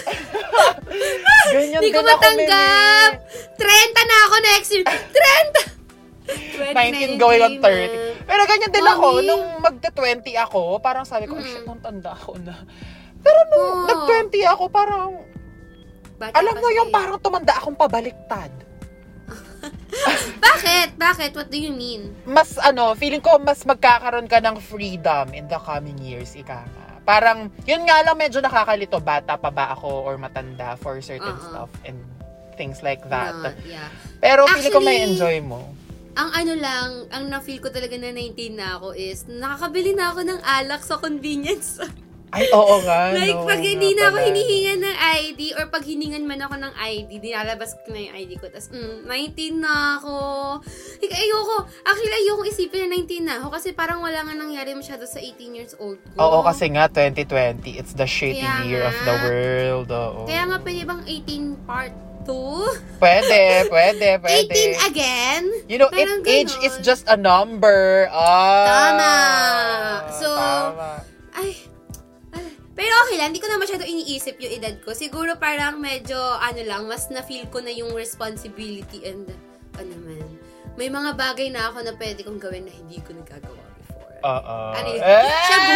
Ganyan din ako, matanggap. 30 na ako next year. 19 going on 30. Pero ganyan din ako, nung magta-20 ako, parang sabi ko, oh shit, nung tanda ako na. Pero nung nag-20 ako, parang, bata alam mo yung parang tumanda akong pabaliktad. Bakit? Bakit? What do you mean? Mas ano, feeling ko, mas magkakaroon ka ng freedom in the coming years, ika nga. Parang, yun nga lang medyo nakakalito, bata pa ba ako or matanda for certain stuff and things like that. Yeah. Pero actually, feeling ko may enjoy mo. Ang ano lang, ang na-feel ko talaga na 19 na ako is, nakakabili na ako ng alak sa convenience. Ay, oo nga. Like, no, pag hindi na ako hinihingan ng ID or pag hiningan man ako ng ID, dinalabas ko na yung ID ko. Tapos, 19 na ako. Like, ayoko. Actually, ayoko isipin na 19 na ako kasi parang wala nga nangyari masyado sa 18 years old ko. Oo, kasi nga, 2020, it's the shitty year of the world. Oo. Kaya nga, pwede bang 18 part 2? Pwede. 18 again? You know, age is just a number. Tama. So, pero okay lang, hindi ko na masyado iniisip yung edad ko. Siguro parang medyo, ano lang, mas na-feel ko na yung responsibility and, ano man, may mga bagay na ako na pwede kong gawin na hindi ko nagagawa before. Ano yun? Shabu!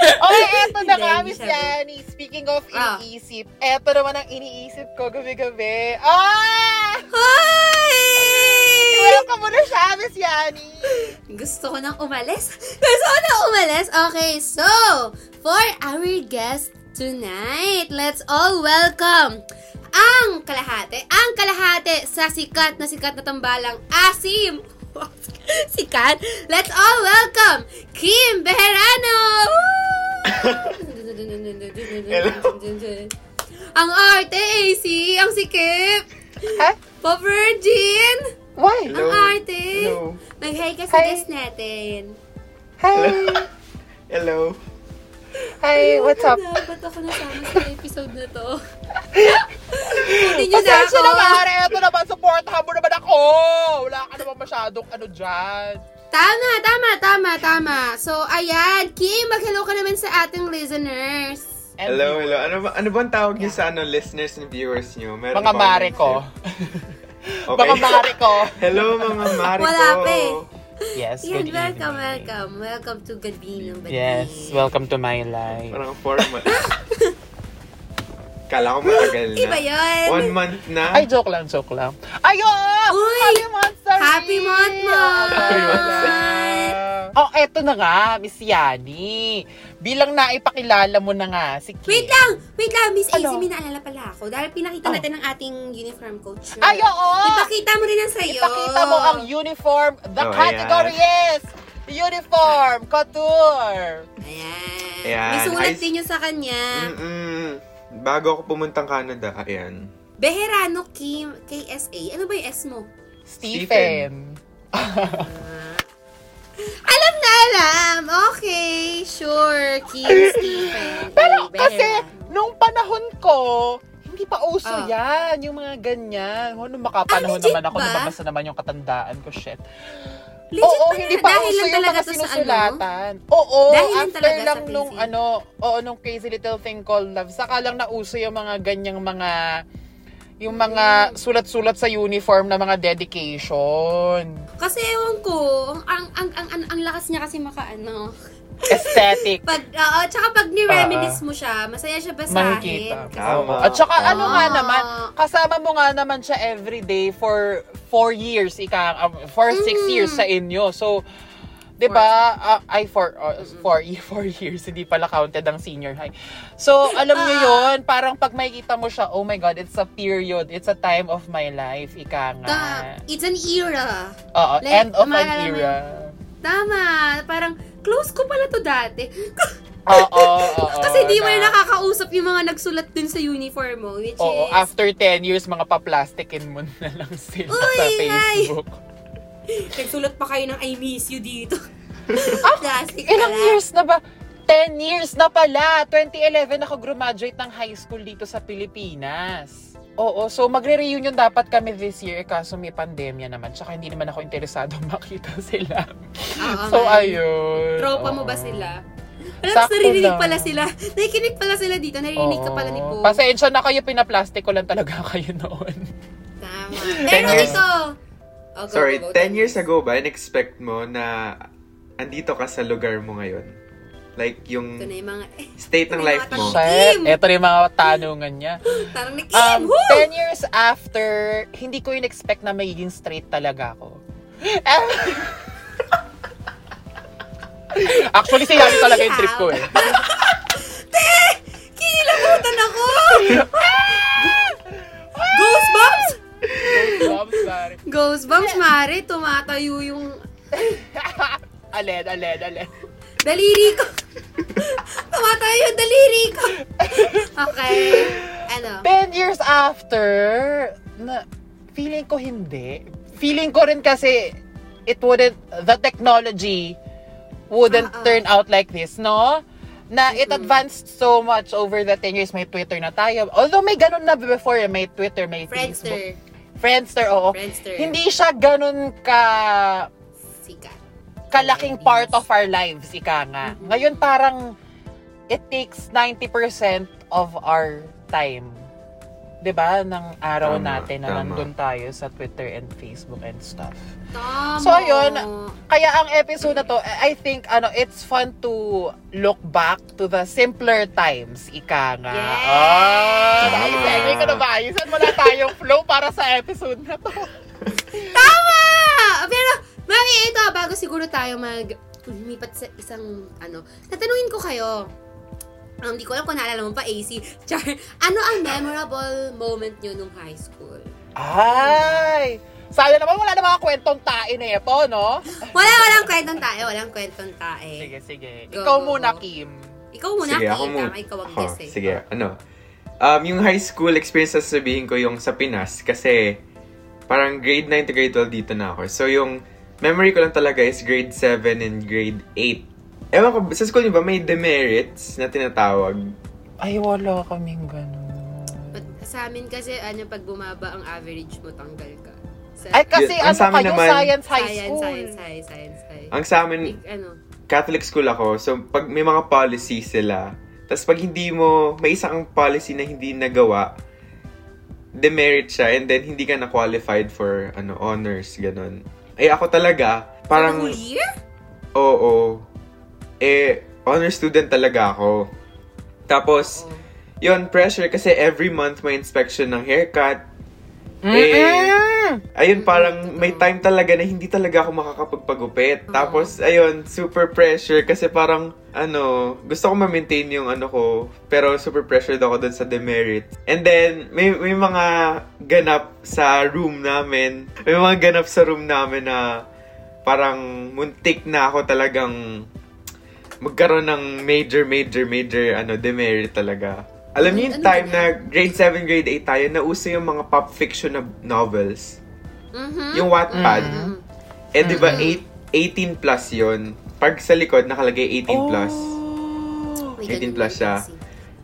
Okay, eto na nga, Miss Yani. Speaking of iniisip, eto naman ang iniisip ko gabi-gabi. Iwala ka muna siya, Miss Yani. Gusto ko nang umalis. Okay, so, for our guest tonight, let's all welcome ang kalahati sa sikat na tambalang asim. Sikat? Let's all welcome Kim Bejerano! Ang arte AC, ang sikip. Huh? Pop Regine. Why? Ang arte. Mag-hi ka sa guest natin. Hi. Hello. Hi, what's up? Ba't ako nasama sa episode na to? Hindi nyo na ako. Eto naman, supportahan mo naman ako. Wala ka naman masyadong ano dyan. Tama. So, ayan. Kim, mag-hello ka naman sa ating listeners. Hello. Ano bang tawag nyo sa listeners and viewers nyo? Meron mga mare ko. Mga mare ko. Hello, mga mare ko. Wala pa eh. Yes, yeah, good welcome. Welcome to Gabi ng Bading. Yes, welcome to my life. Parang formal. Kala ko matagal na. Iba yun. 1 month na. Ay, joke lang. Ayo! Happy Monster! Happy Monster! Oh, eto na nga, Miss Yani. Bilang naipakilala mo na nga si Kim. Wait lang, Miss AC, may naalala pala ako. Dahil pinakita natin ang ating uniform coach. Ay, oo! Ipakita mo rin ang sa'yo. Ipakita mo ang uniform. The category is uniform couture. Ayan. May sulat din yun sa kanya. Bago ako pumuntang Canada, ayan. Bejerano Kim, KSA. Ano ba yung S mo? Stephen. Alam! Okay, sure. Kim Stephen. Pero kasi, nung panahon ko, hindi pa uso yan. Yung mga ganyan. Nung makapanahon naman ako, nababasa naman yung katandaan ko, shit. Oo, hindi pa uso yung mga sinusulatan. Oo, after lang nung nung crazy little thing called love, saka lang nauso yung mga ganyang mga, yung mga sulat-sulat sa uniform na mga dedication. Kasi ewan ko, ang lakas niya kasi makaano. Aesthetic. Tsaka pag ni-reminisce mo siya, masaya siya basahin. At tsaka ano nga naman, kasama mo nga naman siya everyday for 4 years, for 6 years sa inyo. So, di ba, four years, hindi pala counted ang senior high. So, alam nyo yun, parang pag makikita mo siya, oh my God, it's a period, it's a time of my life, ika nga. It's an era. Oo, like, end of an era. Tama, parang, close ko pala to dati. Oo. Kasi di mo na nakakausap yung mga nagsulat dun sa uniform mo, which is... after 10 years, mga pa-plastikin mo na lang sila sa Facebook. Nagsulat pa kayo ng I miss you dito. Plastic pala. Ilang years na ba? 10 years na pala. 2011 ako graduate ng high school dito sa Pilipinas. Oo, so magre-reunion dapat kami this year kaso may pandemya naman. Tsaka hindi naman ako interesado makita sila. So, ayun. Tropa mo ba sila? Alam, naririnig pala sila. Nakikinig pala sila dito. Naririnig ka pala ni Po. Pasensya na kayo, pinaplastic ko lang talaga kayo noon. Tama. Pero ito, Sorry, 10 years ago ba, in-expect mo na andito ka sa lugar mo ngayon? Like, yung mga, state ng life mo. Shit, eto na yung mga tanungan niya. Tarang ni Kim! 10 years after, hindi ko in-expect na magiging straight talaga ako. Actually, sinabi talaga yung trip ko eh. Te! Kinilabutan ako! Goosebumps! Goosebumps, Mari. Goosebumps, Mari. Tumatayo yung... Aled. Daliri ko. Tumatayo yung daliri ko. Okay. Ano? 10 years after, na, feeling ko hindi. Feeling ko rin kasi it wouldn't, the technology wouldn't turn out like this, no? Na it advanced so much over the 10 years. May Twitter na tayo. Although may ganun na before, may Twitter, may Friendster. Facebook. Friendster, oo. Friendster. Hindi siya ganun ka... Sikat. Kalaking part of our lives, ika nga. Mm-hmm. Ngayon parang it takes 90% of our time. Diba? Ng araw natin na nandun tayo sa Twitter and Facebook and stuff. Tama. So, ayun. Kaya ang episode na to, I think, ano, it's fun to look back to the simpler times. Ika nga. Yes! Oh, ayos ka na ba? Ayosan mo na tayong flow para sa episode na to. Tama! Pero, mami, ito, bago siguro tayo mag-umipat sa isang, ano, tatanungin ko kayo. Hindi ko alam kung naalala mo pa, AC. Char, ano ang memorable moment nyo nung high school? Ay! Sana naman wala namang kwentong tae na ito, no? Walang kwentong tae, walang kwentong tae. Sige. Go, ikaw muna, Kim. Ikaw muna, sige, Kim. Ikaw ang guest, eh. Sige, ano? Yung high school experience, sasabihin ko yung sa Pinas, kasi parang grade 9 to grade 12 dito na ako. So, yung memory ko lang talaga is grade 7 and grade 8. Ewan ko, sa school niyo ba may demerits na tinatawag? Ay, wala kaming ganun. But sa amin kasi, ano, pag bumaba ang average mo, tanggal ka. Sa, ay, kasi yun, ano kayo, naman, science high school. Science high. Ang sa amin, like, ano? Catholic school ako, so pag may mga policy sila, tapos pag hindi mo, may isa kang policy na hindi nagawa, demerit siya, and then hindi ka na-qualified for ano honors, ganun. Eh, ako talaga, parang... Anong year? Oo. Eh, honor student talaga ako. Tapos, yun, pressure kasi every month may inspection ng haircut. Eh, ayun, parang may time talaga na hindi talaga ako makakapagpagupit. Tapos, ayun, super pressure kasi parang, ano, gusto ko ma-maintain yung ano ko, pero super pressured ako dun sa demerit. And then, may mga ganap sa room namin. May mga ganap sa room namin na parang muntik na ako talagang magkaroon ng major ano demerit talaga. Alam niyo yung time na grade 7, grade 8 tayo, nauso yung mga pop fiction na novels. Mm-hmm. Yung Wattpad. Mm-hmm. Eh, di ba, 18 plus yun. Pag sa likod, nakalagay 18 plus. 18 plus siya.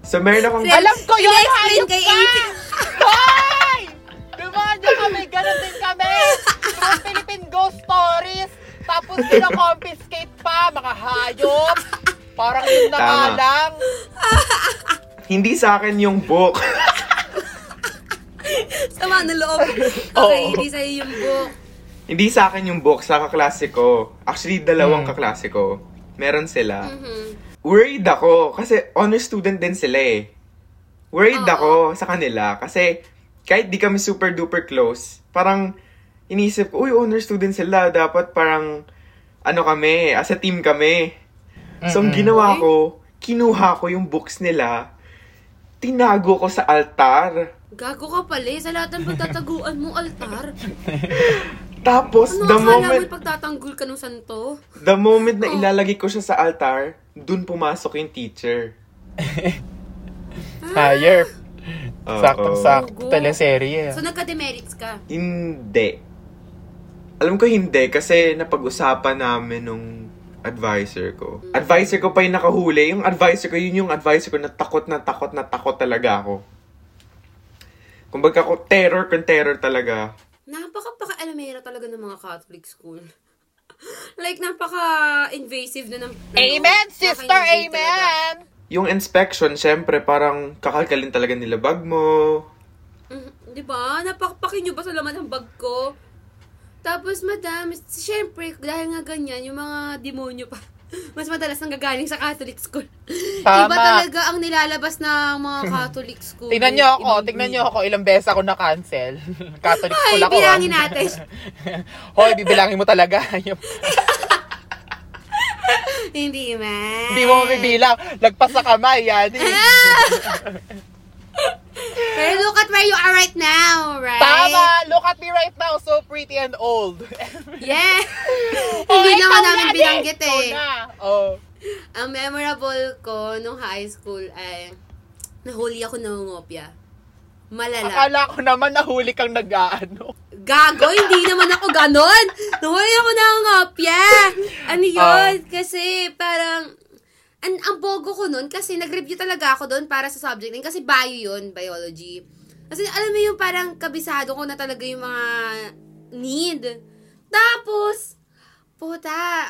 So, meron akong... Alam ko yun! Hayop ka! Hoy! Dumaan niyo kami! Ganon din kami! From Philippine Ghost Stories! Tapos sinakompiscate pa, mga hayop. Parang yung nakalang. Hindi sa akin yung book. Sama na loob. Okay, hindi sa'yo yung book. Hindi sa akin yung book, sa kaklase ko. Actually, dalawang kaklase ko. Meron sila. Mm-hmm. Worried ako, kasi honor student din sila eh. Worried ako sa kanila, kasi kahit di kami super duper close, parang... Inisip ko, uy, honor student sila. Dapat parang, ano kami, as a team kami. So, ang ginawa ko, kinuha ko yung books nila, tinago ko sa altar. Gago ka pala eh, sa lahat ng pagtataguan mong altar. Tapos, ano, the moment... Ano, akala mo'y pagtatanggol ka ng santo? The moment na ilalagay ko siya sa altar, dun pumasok yung teacher. Higher. Saktong-sakto teleserye. So, nagka-demerits ka? Hindi. Alam ko hindi kasi napag-usapan namin nung advisor ko. Advisor ko pa yung nakahuli. Yung advisor ko, yun yung advisor ko na takot talaga ako. Kumbaga ako, terror talaga. Napaka-alamera talaga ng mga Catholic school. Like, napaka-invasive na ng... Amen, sister! Amen! Talaga. Yung inspection, syempre, parang kakalkalin talaga nila bag mo. Diba? Napakpakin nyo ba sa laman ng bag ko? Tapos madam, syempre, dahil nga ganyan, yung mga demonyo pa, mas madalas nang gagaling sa Catholic school. Tama. Iba talaga ang nilalabas ng mga Catholic school. Tingnan niyo ako, ilang beses ako na-cancel. Catholic school ako. Hoy, bilangin natin. Hoy, bibilangin mo talaga. Hindi man. Hindi mo mabibilang. Lagpas sa kamay, yan. Pero look at where you are right now, right? Tama! Look at me right now, so pretty and old. Yeah! Hindi naman namin binanggit eh. Ang memorable ko nung high school ay nahuli ako ng ngopya. Malala. Akala ko naman nahuli kang nag-aano. Gago, hindi naman ako ganon. Nahuli ako ng ngopya. Ano yun? Kasi parang... ang bogo ko nun, kasi nag-review talaga ako doon para sa subject din. Kasi bio yun, biology. Kasi alam mo yung parang kabisado ko na talaga yung mga need. Tapos, puta,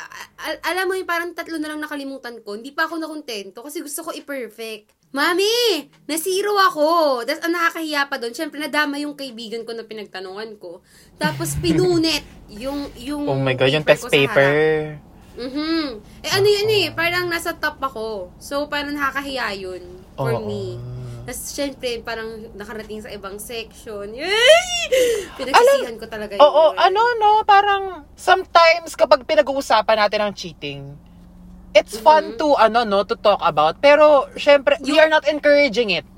alam mo yung parang 3 na lang nakalimutan ko. Hindi pa ako nakontento kasi gusto ko i-perfect. Mami, nasiro ako. Tapos ang nakakahiya pa doon, syempre nadama yung kaibigan ko na pinagtanungan ko. Tapos pinunit yung oh my God, yung test paper. Mhm. Eh ano yun eh, parang nasa top ako. So parang nakakahiya yun for me. Tapos syempre parang nakarating sa ibang section. Pinagsisihan ko talaga yun. Oo, parang sometimes kapag pinag-uusapan natin ang cheating, it's fun to to talk about. Pero syempre, we are not encouraging it.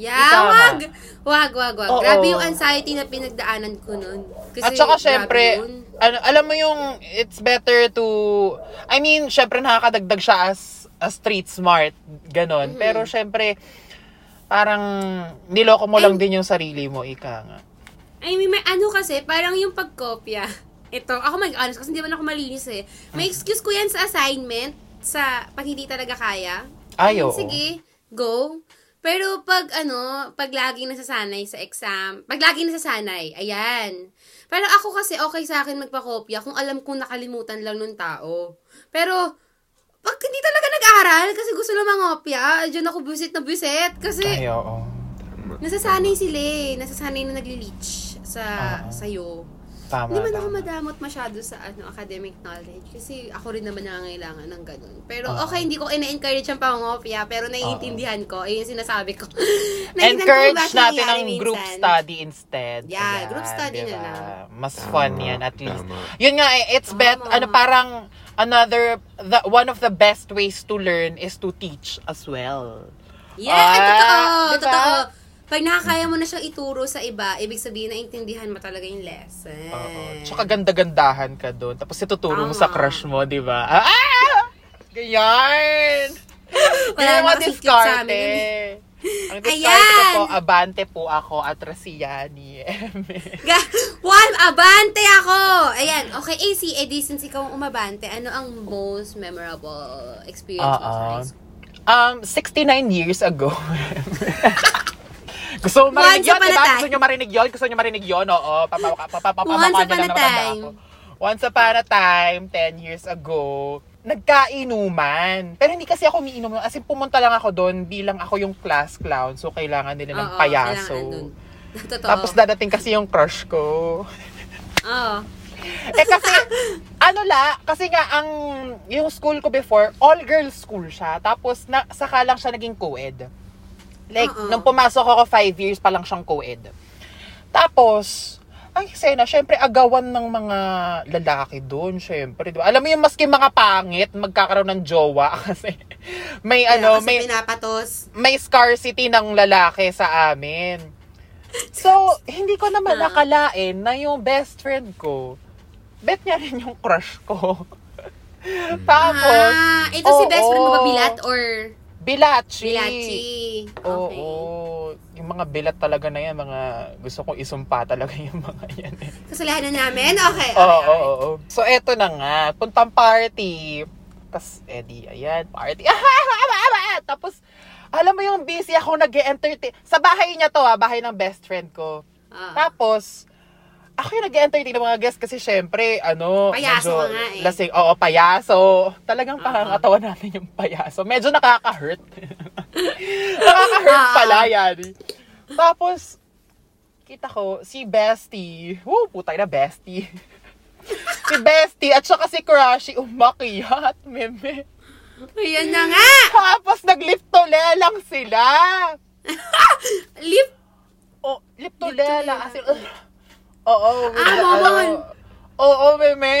Yeah, wag. Grabe yung anxiety na pinagdaanan ko nun. Kasi at saka syempre, alam mo yung it's better to, I mean, syempre nakakadagdag siya as a street smart, ganon. Mm-hmm. Pero syempre, parang niloko mo lang din yung sarili mo, ika nga. I mean, may kasi, parang yung pagkopya. Ito, ako mag-honest kasi hindi man ako malinis eh. May excuse ko yan sa assignment, sa pag hindi talaga kaya. Ayaw. Sige, go. Pero pag laging nasasanay sa exam, pag laging nasasanay, ayan. Pero ako kasi okay sa akin magpakopya kung alam kong nakalimutan lang nung tao. Pero, pag hindi talaga nag-aral, kasi gusto lang mangopya, dyan ako busit na busit. Kasi, nasasanay sila eh. Nasasanay na nagli-leech sa'yo. Tama, hindi man ako madamot masyado sa academic knowledge kasi ako rin naman nangangailangan ng ganun. Pero okay, hindi ko ina-encourage ang pangopya pero naiintindihan ko. Ayun sinasabi ko. Encourage natin ang group study instead. Yeah, ayan, group study diba? Na lang. Mas fun yan at least. Tama. Yun nga, it's parang one of the best ways to learn is to teach as well. Yeah, totoo. Pag nakakaya mo na siyang ituro sa iba, ibig sabihin na intindihan mo talaga yung lesson. Tsaka ganda-gandahan ka doon. Tapos ituturo mo sa crush mo, di ba? Ganyan! Wala mo diskarte. Ang diskarte ko po, abante po ako at Rasiyani. Abante ako! Ayan, okay. AC, since ikaw umabante, ano ang most memorable experience mo sa high school? 69 years ago. Gusto nyo marinig yun? Oo, papapamakan nyo lang na matanda ako. Once upon a time, 10 years ago, nagkainuman. Pero hindi kasi ako umiinom. As in, pumunta lang ako doon bilang ako yung class clown. So, kailangan nila ng payaso. Tapos dadating kasi yung crush ko. Oo. Kasi, kasi nga, yung school ko before, all-girls school siya. Tapos, saka lang siya naging co-ed. Nung pumasok ako, 5 years pa lang siyang co-ed. Tapos, ang eksena, syempre, agawan ng mga lalaki doon, syempre. Diba? Alam mo yung maski mga pangit, magkakaroon ng jowa kasi may pinapatos. May scarcity ng lalaki sa amin. So, hindi ko naman nakalain na yung best friend ko, bet niya rin yung crush ko. Tapos, ito si best friend mo ba, Bilat or... Bilachi. Okay. Oo. Yung mga bilat talaga na yan, mga gusto kong isumpa talaga yung mga yan. Kasalanan namin? Okay. Oo. So, eto na nga. Puntang party. Tapos, edi, ayan, party. Tapos, alam mo yung busy ako nag-e-entertain. Sa bahay niya to, bahay ng best friend ko. Tapos, ako yung nag-entertain ng mga guests kasi syempre, payaso nga eh. Lasing. Oo, payaso. Talagang pangangatawan natin yung payaso. Medyo nakaka-hurt. Nakaka-hurt pala yan. Tapos, kita ko, si Bestie. Woo, putay na Bestie. Si Bestie at saka si Crushy umakyat, meme. Ayan na nga! Tapos nag-liftole lang sila. Lift? Oh, liftole lang. As in, oo. Meme.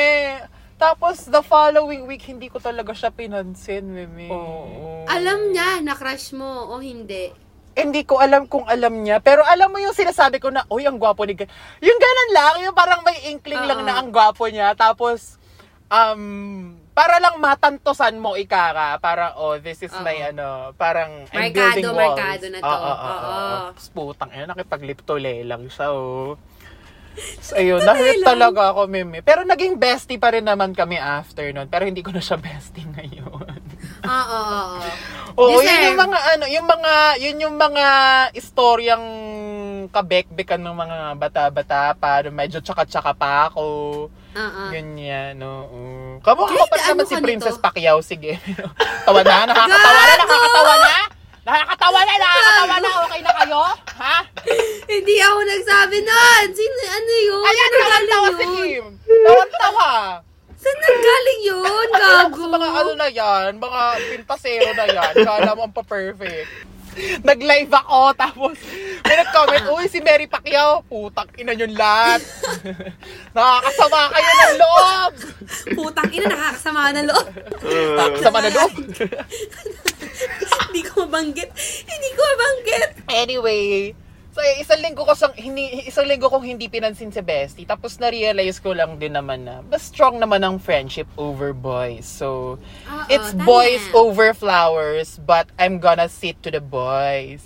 Tapos, the following week, hindi ko talaga siya pinansin, meme. Oo. Alam niya na crush mo o hindi? Hindi ko alam kung alam niya. Pero alam mo yung sinasabi ko na, uy, ang gwapo ni... Yung ganun lang, yung parang may inkling lang na ang gwapo niya. Tapos, para lang matantosan mo, ikara. Para, this is my, parang... Markado na to. Putang, nakipagliptole lang siya, So, ayun, nahit talaga ako, meme. Pero naging bestie pa rin naman kami after nun. Pero hindi ko na siya bestie ngayon. Oo, yun yung mga istoryang kabekbekan ng mga bata-bata para medyo tsaka-tsaka pa ako. Ganyan, oo. Kamukha ko pa naman si Princess Pacquiao, sige. Nakakatawa na! Okay na kayo? Ha? Hindi ako nagsabi nun! Ano yun? Ayan, tawa si Kim! Tawa! Saan nanggaling yun, gago? Sa mga ano na yan, mga pintasero na yan. Kala mo ang pa-perfect. Nag-live ako, tapos may nag-comment, uy, si Mary Pacquiao, putak ina yun lahat. Nakakasama kayo ng loob! Putak ina, nakakasama ng loob? Hindi ko mabanggit. Anyway, so isang linggo kong hindi pinansin si Bestie. Tapos na-realize ko lang din naman na mas strong naman ang friendship over boys. So, it's boys over flowers, but I'm gonna sit to the boys.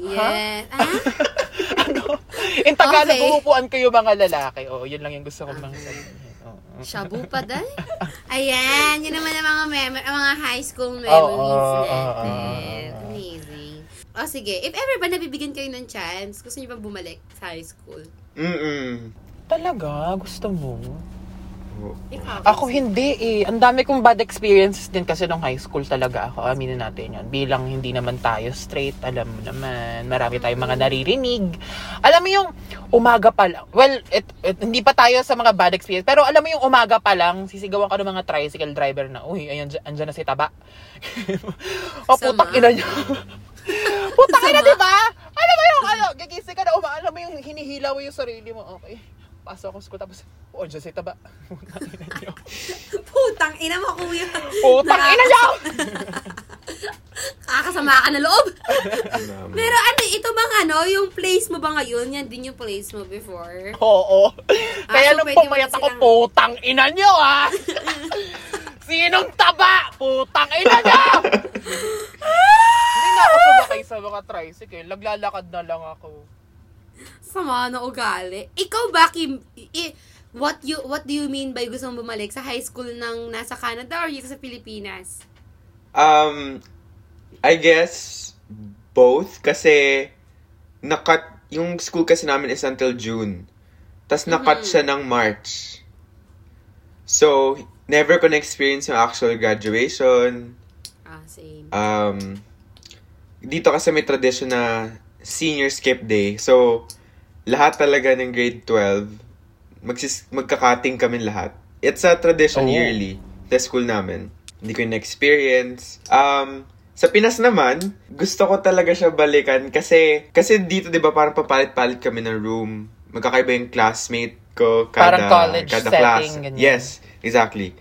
Yeah. Huh? In Tagalog, uupuan kayo mga lalaki. Oo, yun lang yung gusto kong sabihin. Shabu pa dahil. Ayan, yun naman ang mga high school memories natin. Amazing. O sige, if ever ba nabibigyan kayo ng chance, gusto niyo bang bumalik sa high school? Talaga? Gusto mo? Ikaw, ako hindi eh. Ang dami kong bad experiences din kasi nung high school talaga ako. Aminin natin yan. Bilang hindi naman tayo straight, alam mo naman. Marami tayong mga naririnig. Alam mo yung umaga pa lang. Well, hindi pa tayo sa mga bad experience. Pero alam mo yung umaga pa lang, sisigawan ka ng mga tricycle driver na, uy, andyan na si Taba. Putak ina niya. Putak ina, diba? Alam mo yung, gigising ka na, alam mo yung hinihila mo yung sarili mo. Okay. Pasok ako sa school, tapos, dyan si Taba. Putang ina niyo. Putang ina mo, kuya. Putang ina niyo! Kakasama ka na loob. Pero ito bang yung place mo ba ngayon? Yan din yung place mo before? Oo. Kaya nung pumayat ako, putang ina niyo, ha? Sinong Taba? Putang ina niyo! Hindi na ako sumakay sa mga tricycle. Naglalakad na lang ako. Sama na ugali. Ikaw ba, Kim, what do you mean by gusto mong bumalik sa high school ng nasa Canada or dito sa Pilipinas? I guess both kasi yung school kasi namin is until June. Tas nakat siya ng March. So, never ko na-experience yung actual graduation. Same. Dito kasi may tradition na senior skip day. So, lahat talaga ng grade 12, magkakating kami lahat. It's a tradition yearly sa school namin. Hindi ko na-experience. Sa Pinas naman, gusto ko talaga siya balikan kasi dito, di ba, parang papalit-palit kami ng room. Magkakaiba yung classmate ko parang college setting, class. Ganyan. Yes, exactly.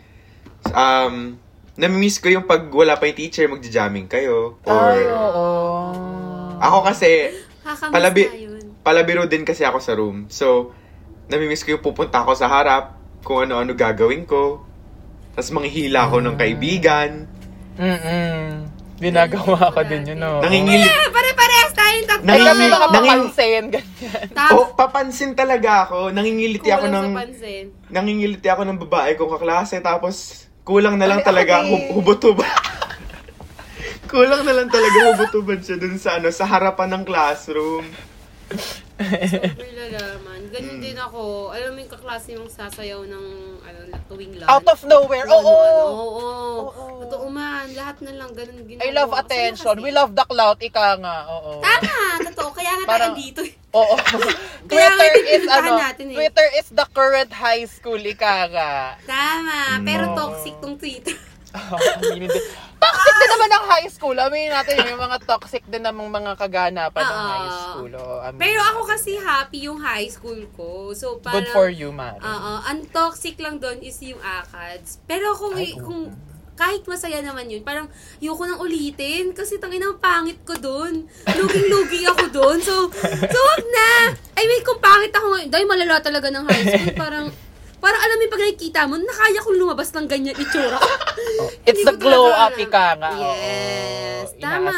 Namimiss ko yung pag wala pa yung teacher, magja-jamming kayo. Ako kasi, palabiro din kasi ako sa room. So, namimiss ko yung pupunta ako sa harap, kung ano-ano gagawin ko. Tapos manghihila ko ng kaibigan. Ginagawa ko din yun, pare-parehas tayong tatlo. Papansin, ganyan. Papansin talaga ako. Nangingiliti ako ng babae kong kaklase. Tapos, kulang na lang talaga hubot-hubot. Kulang na lang talaga hubutubad siya dun sa sa harapan ng classroom. Sobrang lalaman. Ganyan din ako. Alam mo yung kaklase mong sasayaw ng tuwing lunch. Out of nowhere. Oo. Totoo man. Lahat na lang ganun ginawa. I love attention. We love the clout. Ika nga. Tama. Totoo. Kaya nga tayo dito. Oo. Twitter is ano, natin, eh. Twitter is the current high school, ikara. Tama, pero toxic tong Twitter. Toxic din naman ang high school. Aminin natin, may mga toxic din namang mga kaganapan ng high school. Pero ako kasi happy yung high school ko. So parang, good for you, Mari. Ang toxic lang doon is yung ACADS. Pero kung kahit masaya naman yun, parang ayoko nang ulitin kasi tangin ang pangit ko doon. Luging-lugi ako doon. So wag na. I mean, kung pangit ako ngayon, dahil malala talaga ng high school, parang alam mo yung pag nakikita mo, nakaya kong lumabas ng ganyan itsura. It's the glow up, ika nga. Yes, tama.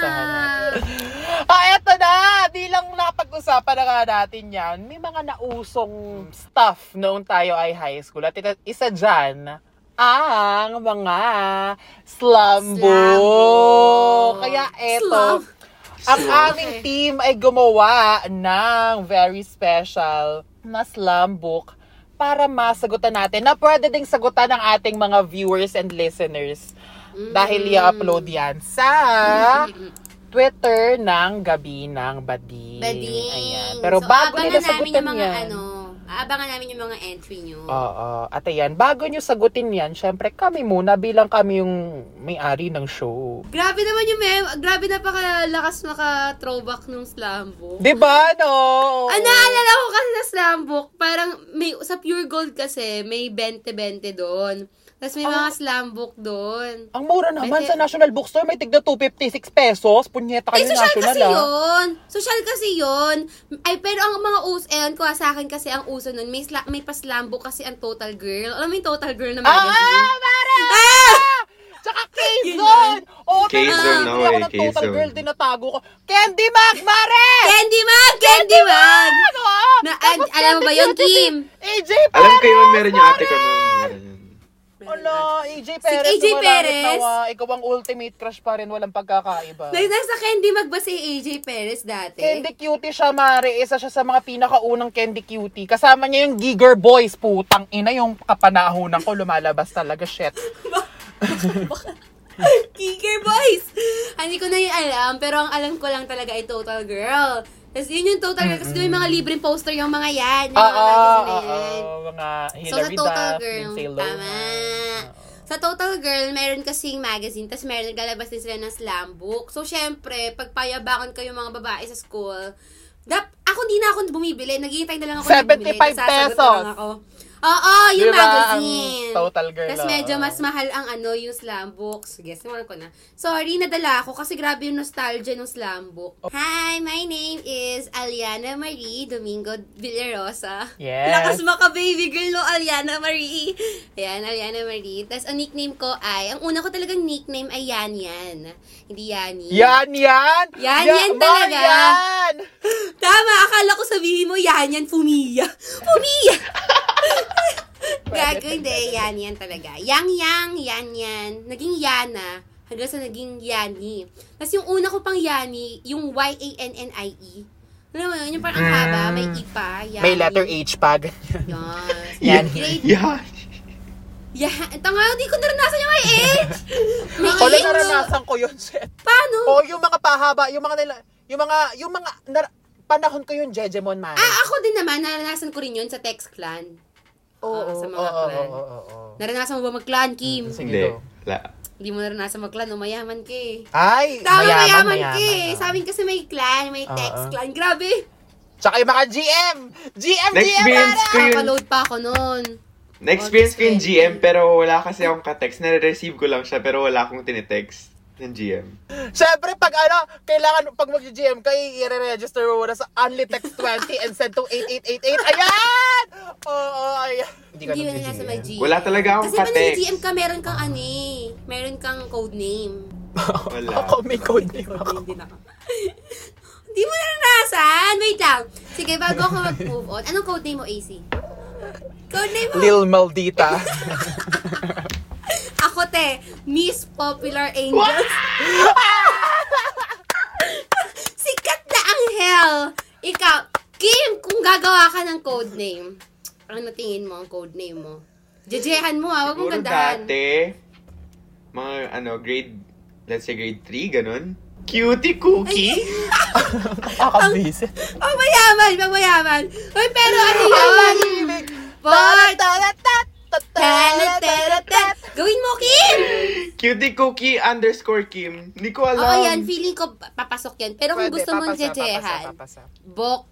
Eto na, bilang napag-usapan na nga natin yan, may mga nausong stuff noong tayo ay high school. At isa dyan, ang mga slambo. Kaya eto, ang aming team ay gumawa ng very special na slam book para masagutan natin, na pwede ding sagutan ng ating mga viewers and listeners. Dahil i-upload yan sa Twitter ng Gabi ng Bading. Ayan. Pero so, bago nila sagutin yan, aabangan namin yung mga entry nyo. Oo. At ayan, bago nyo sagutin yan, syempre kami muna bilang kami yung may-ari ng show. Grabe naman yung grabe na pakalakas maka-throwback nung slam book. Diba, no? Naalala ko kasi na slam book, parang sa Pure Gold kasi, may 20-20 doon. Tapos may mga slam book doon. Ang mura naman sa National Bookstore, may tigda 256 pesos. Punyeta kayo national kasi yun. Social kasi yun. Ay, pero ang mga uso, ayun ko sa akin kasi ang uso nun, may pa-slam book kasi ang Total Girl. Alam mo yung Total Girl na magazine? Tsaka K-Zone! K-Zone, no way. K-Zone. Total Girl, dinatago ko. Candy Mag, Mare! Candy Mag! Alam mo ba yun, Kim? AJ Perez! Alam ko yun, meron yung ate ko nun. AJ Perez. Si AJ Perez. Ikaw ang ultimate crush pa rin, walang pagkakaiba. Nasa Candy Mag ba si AJ Perez dati? Candy Cutie siya, Mare. Isa siya sa mga pinakaunang Candy Cutie. Kasama niya yung Giger Boys, putang ina. Yung kapanahonan ko, lumalabas talaga, shit. Giger Boys! Hindi ko na yung alam, pero ang alam ko lang talaga ay Total Girl. Tapos yun yung Total Girl, kasi doon mga libreng poster yung mga yan. Mga Hilary Duff, Lindsay Lohan. Tama. Sa Total Girl, meron kasing magazine, tapos meron naglalabas din sila ng slam book. So, syempre, pagpayabakan kayo mga babae sa school, ako hindi na ako bumibili. Naghihintay na lang ako na bumili. 75 pesos! Oo, yung magazine. Total Girl. Tapos medyo mas mahal ang yung slam books. Guess naman ko na. Sorry, nadala ako kasi grabe yung nostalgia ng slam book. Hi, my name is Aliana Marie Domingo Villarosa. Yes. Lakas maka baby girl no, Aliana Marie. Ayan, Aliana Marie. Tapos ang nickname ko ay, ang una ko talagang nickname ay Yan. Hindi Yani. Yan talaga. Yan. Tama, akala ko sabihin mo Yan Fumiya. Fumiya. Gago, hindi. Yan talaga. Yang. Naging Yana. Hanggang sa naging Yani. Tapos yung una ko pang Yani, yung Y-A-N-N-I-E. Alam mo yun? Yung parang haba, may I pa. Yani. May letter H pa. Yan. Tanga, hindi ko naranasan yung Y-H. Wala naranasan ko yun, shit. Paano? O yung mga pahaba, yung mga panahon ko yun, Jejemon, man. Ako din naman, naranasan ko rin yun sa Text Clan. Sa mga clan. Naranasan mo ba mag-clan, Kim? Hindi. Hindi mo naranasan mag-clan. Mayaman ka eh. Ay! Tama, mayaman ka eh. Sa amin kasi may clan, may text clan. Grabe! Tsaka yung mga GM! Next ko yun. Nakaload pa ako nun. Na-experience ko yung GM, pero wala kasi akong ka-text. Nare-receive ko lang siya, pero wala akong tinitext ng GM. Siyempre, kailangan pag mag-GM ka, i-re-register mo na sa OnlyText 20 and send to 8888. Ayan! Ayan. Hindi mo na sa may GM. Wala talaga akong ka-text. Kasi pag nag-GM ka, meron kang meron kang code name. Wala. Ako may code name. Hindi mo naranasan. Wait lang. Sige, bago ako mag-move on, anong code name mo, AC? Code name mo? Lil Maldita. Ako Miss Popular Angels. Sikat na anghel. Ikaw, Kim, kung gagawa ka ng codename, ano tingin mo ang codename mo? Jejehan mo wag mong gandahan. Siguro dati, mga grade, let's say grade 3, ganun. Cutie cookie? Nakakabisit. Oh, mayaman! Mayaman! Uy, pero ano yun? Gawin mo, Kim! Cutie cookie _ Kim. Hindi ko alam. Oo, yan. Feeling ko papasok yan. Pero kung gusto mo nagchechehan, box.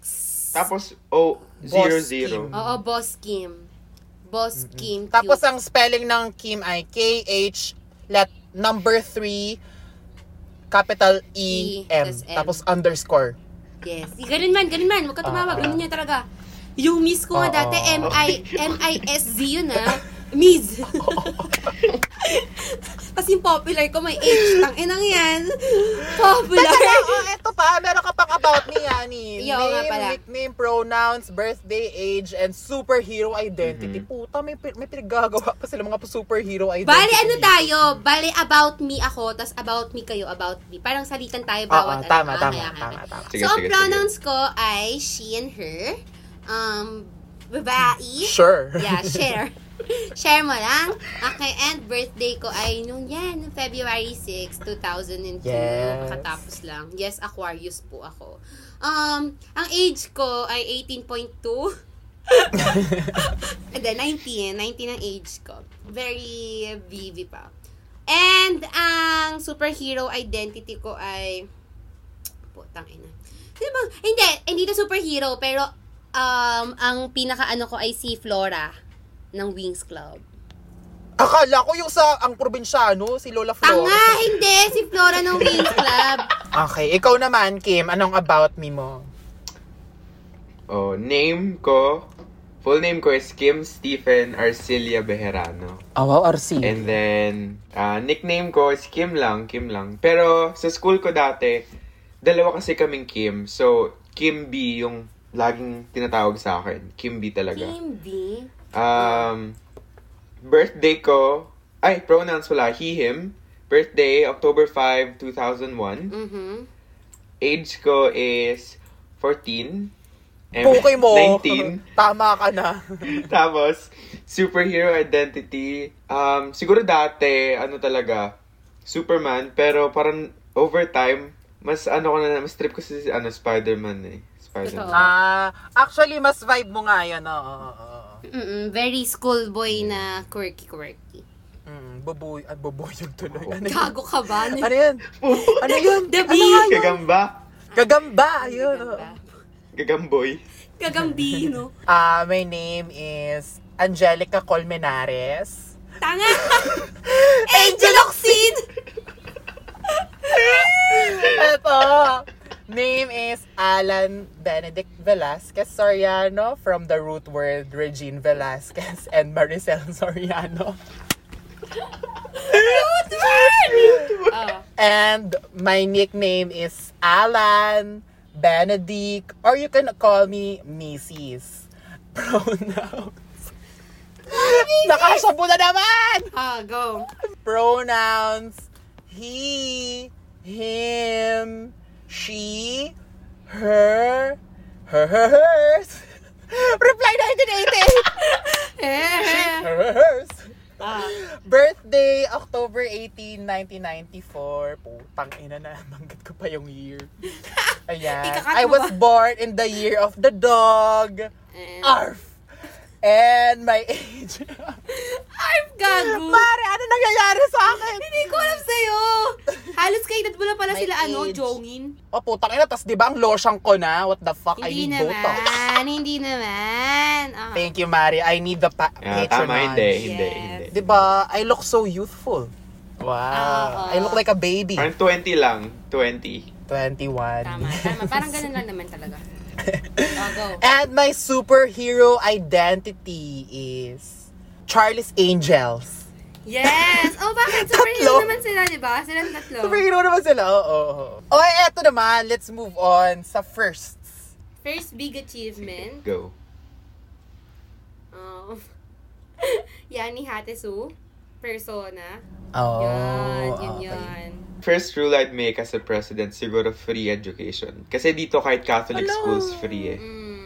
Tapos, O, 00. Oo, boss Kim. Boss Kim. Tapos, ang spelling ng Kim ay KH3EM. Tapos, underscore. Yes. Ganun man. Huwag ka tumawag. Ganun niya talaga. Yung miss ko nga dati, M-I-S-Z yun, ha? Miss. Kasi yung popular ko, may H. Tanginang yan. Popular. Eto pa, meron ka pang about ni Yani. Name, nickname, pronouns, birthday, age, and superhero identity. Puta, may pinagagawa pa sila mga superhero identity. Bali, ano tayo? Bali, about me ako, tas about me kayo, about me. Parang salitan tayo bawat. Tama. So, ang pronouns ko ay she and her. Babae. Sure. Yeah, share. Share mo lang. Okay, and birthday ko ay February 6, 2002. Yes. Katapos lang. Yes, Aquarius po ako. Ang age ko ay 18.2. And then, 19 ang age ko. Very vivi pa. And ang superhero identity ko ay putang ina. Diba? Hindi na superhero, pero ang pinaka ko ay si Flora ng Wings Club. Akala ko yung sa ang probinsyano, si Lola Flora. Tanga, hindi si Flora ng Wings Club. Okay, ikaw naman Kim, anong about me mo? Oh, name ko. Full name ko is Kim Stephen Arcilia Bejerano. Oh, wow, RC. And then nickname ko is Kim lang. Pero sa school ko dati, dalawa kasi kaming Kim. So, Kim B yung laging tinatawag sa akin. Kim B talaga. Kim B? Birthday ko, pronouns wala. He, him. Birthday, October 5, 2001. Mm-hmm. Age ko is 14. Pukay mo! 19. Tama ka na. Tapos, superhero identity. Siguro dati, Superman. Pero parang overtime, mas trip ko si Spider-Man eh. Actually, mas vibe mo nga yan. Very schoolboy na quirky. Boboy yung tuloy. Gago ka ba? Ano yan? Ano yun? Gagamba. Ayun. Gagamboy. Gagambino. My name is Angelica Colmenares. Tanga! Angel Oxid! Eto. Name is Alan Benedict Velasquez Soriano from the root word Regine Velasquez and Maricel Soriano. Root word! And my nickname is Alan Benedict, or you can call me Mrs. Pronouns. Nakasabu na naman! Go. Pronouns. He, him, she, her. Reply 1980. She, hers. Birthday, October 18, 1994. Putang ina na. Banggit ko pa yung year. Ayan. I was born in the year of the dog. Arf. And my age. Arf, gago. Mare, ano nangyayari sa akin? Hindi ko alam sa'yo. Halos kayo, dad mo na pala my sila, Jongin. O, putang ina, tas diba ang losyang ko na? What the fuck, I need Botox. Hindi naman. Uh-huh. Thank you, Mare. I need the patronage. Tama, hindi. Diba, I look so youthful. Wow. I look like a baby. Parang 20 lang. 20. 21. Tama. Parang ganun lang naman talaga. And my superhero identity is Charlie's Angels. Yes! Oh, bakit? Superhero naman sila, di ba? Sila tatlo. Superhero naman sila, oo. Oh, eto naman. Let's move on sa firsts. First big achievement. Go. Yani Hatesu. Persona. Oh. Yun. First rule I'd make as a president, siguro free education. Kasi dito kahit Catholic schools, free eh.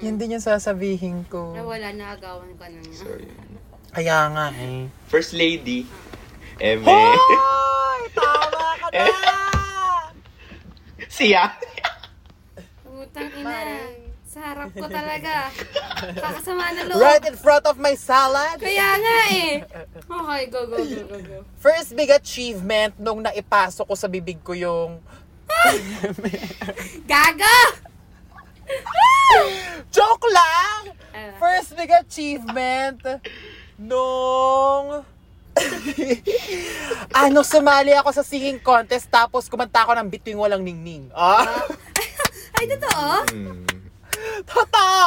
Yan din yung sasabihin ko. Wala, naagawan ko na niya. Sorry. Kaya nga eh. First lady. Eme. Hoy! Tama ka na! Siya. Putang ina. Sa harap ko talaga. Kakasama na loob. Right in front of my salad. Kaya nga eh. Okay, go. First big achievement nung naipasok ko sa bibig ko yung... Gago! Joke lang! First big achievement nung... sumali ako sa singing contest tapos kumanta ako ng Bituing Walang Ningning. Ay, totoo? Totoo!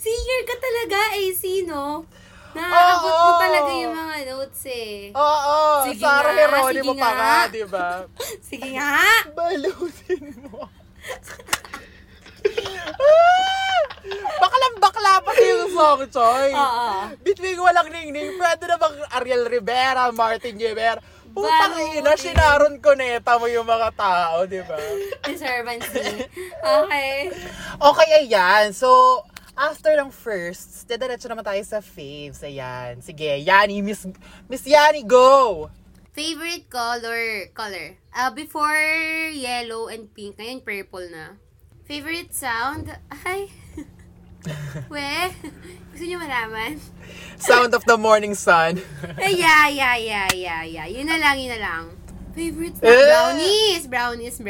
Singer ka talaga, AC, no? Nakakabot mo talaga yung mga notes eh. Oo, Sara Heronimo pa nga, diba? Sige nga! Balutin mo. Baklang-bakla pa yung song, Choy. Bituing Walang Ningning, pwede na bang Ariel Rivera, Martin Rivera? Putang ina, sinaron ko neta mo yung mga tao, di ba? Disturbance me. Okay, ayan. So, after ng first, diretso naman tayo sa faves. Ayan. Sige, Yani, Miss Yani, go! Favorite color. Before yellow and pink, ngayon purple na. Favorite sound? Ay. Gusto nyo malaman? Sound of the morning sun. Yeah. Yun na lang. Favorite na brownies.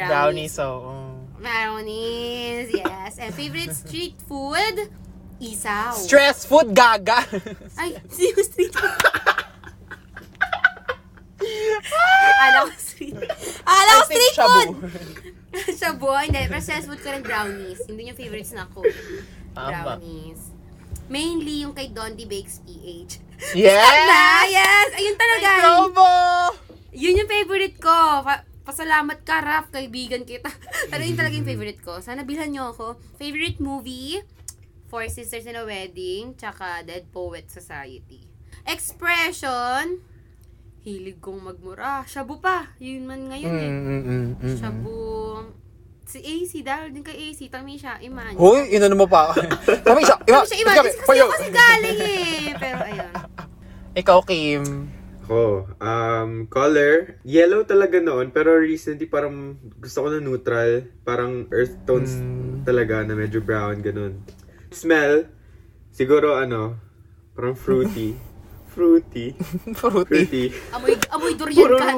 Brownies, yes. And favorite street food? Isaw. Stress food, gaga. Ay, hindi yung street food. Alam ko street food. Shabu. Hindi, pero stress food ko rin brownies. Hindi yung favorites na ko. Brownies. Mainly yung kay Dondi Bakes PH. Yes! Ayun talaga. Yun yung favorite ko. Pasalamat ka, Raph. Kaibigan kita. Pero yun talaga yung favorite ko. Sana bilhan nyo ako. Favorite movie? Four Sisters in a Wedding. Tsaka Dead Poet Society. Expression? Hilig kong magmura. Shabu pa. Yun man ngayon eh. Shabu. Si AC, dahil din kay AC, Tamisha, Iman. Hoy, inano mo pa. Tamisha, Iman. Kasi galing eh. Pero ayun. Ikaw, Kim. Ako, color, yellow talaga noon, pero recently parang gusto ko na neutral. Parang earth tones talaga na medyo brown, ganun. Smell, siguro parang fruity. Fruity. Amoy durian ka.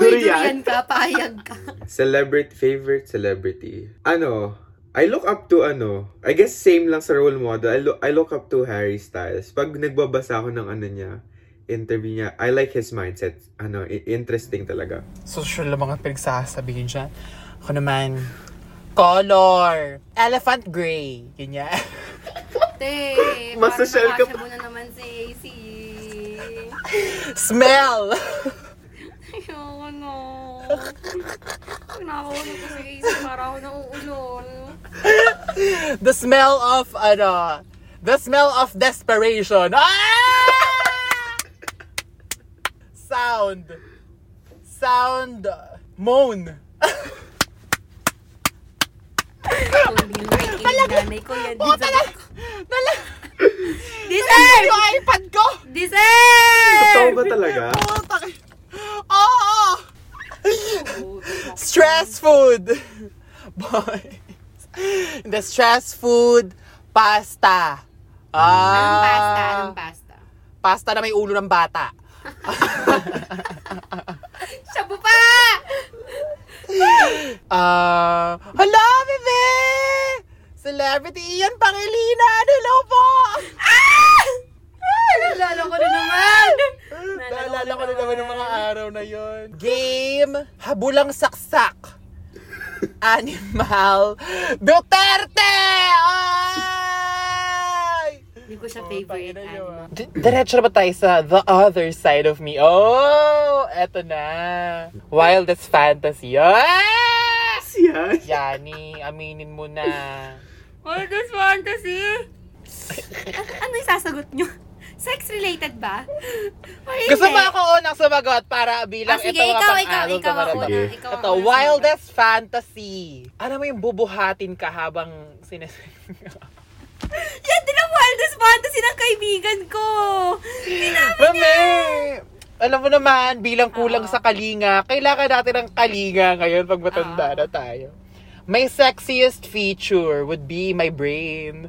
Durian ka, pahayag ka. Favorite celebrity. I look up to I guess same lang sa role model. I look up to Harry Styles. Pag nagbabasa ako ng niya, interview niya, I like his mindset. Interesting talaga. Social lang mga pinagsasabihin siya. Ako naman, color, elephant gray. Ganyan. Te, masosyal ka pa. Muna naman si AC. Smell! Ayoko na. Nakakaulo ko sa AC, para ako nauulol. The smell of desperation. Ah! Sound. Moan. Deserve! Yung iPad ko! Deserve! Totoo ba talaga? Oo! Stress food! Boy. The stress food, pasta. Anong pasta? Pasta na may ulo ng bata. Shabu pa! Hello, bebe! Celebrity Ian Pangilinan! Hello po! Nalala ko na naman ng mga araw na yon. Game, habulang saksak. Animal, Duterte! Ay! Hindi ko siya favorite animal. Diretso na ba tayo sa the other side of me? Oh! Eto na. Wildest fantasy. Yes! Yani, aminin mo na. Wildest fantasy? Ano yung sasagot nyo? Sex-related ba? Gusto ba ako unang sumagot para bilang ito mga pang-along tumaranda? Ito, wildest fantasy. Alam mo yung bubuhatin ka habang sinesenga? Yan din ang wildest fantasy ng kaibigan ko! Sinabi niya! Alam mo naman, bilang kulang sa kalinga, kailangan natin ng kalinga ngayon pag matanda na tayo. My sexiest feature would be my brain.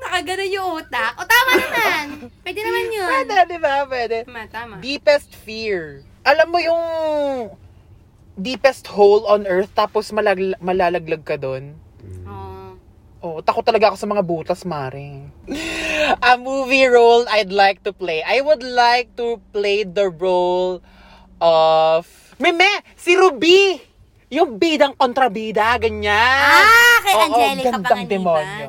Nakagano yung utak. O tama naman. Pwede naman yun. Pwede, di ba? Pwede. Tama. Deepest fear. Alam mo yung deepest hole on earth tapos malalaglag ka doon? Oh, takot talaga ako sa mga butas, mare. A movie role I'd like to play. I would like to play the role of... Meme! Si Ruby! Yung bidang kontrabida, ganyan. Ah, kay Angelica Panganiban. Demonyo.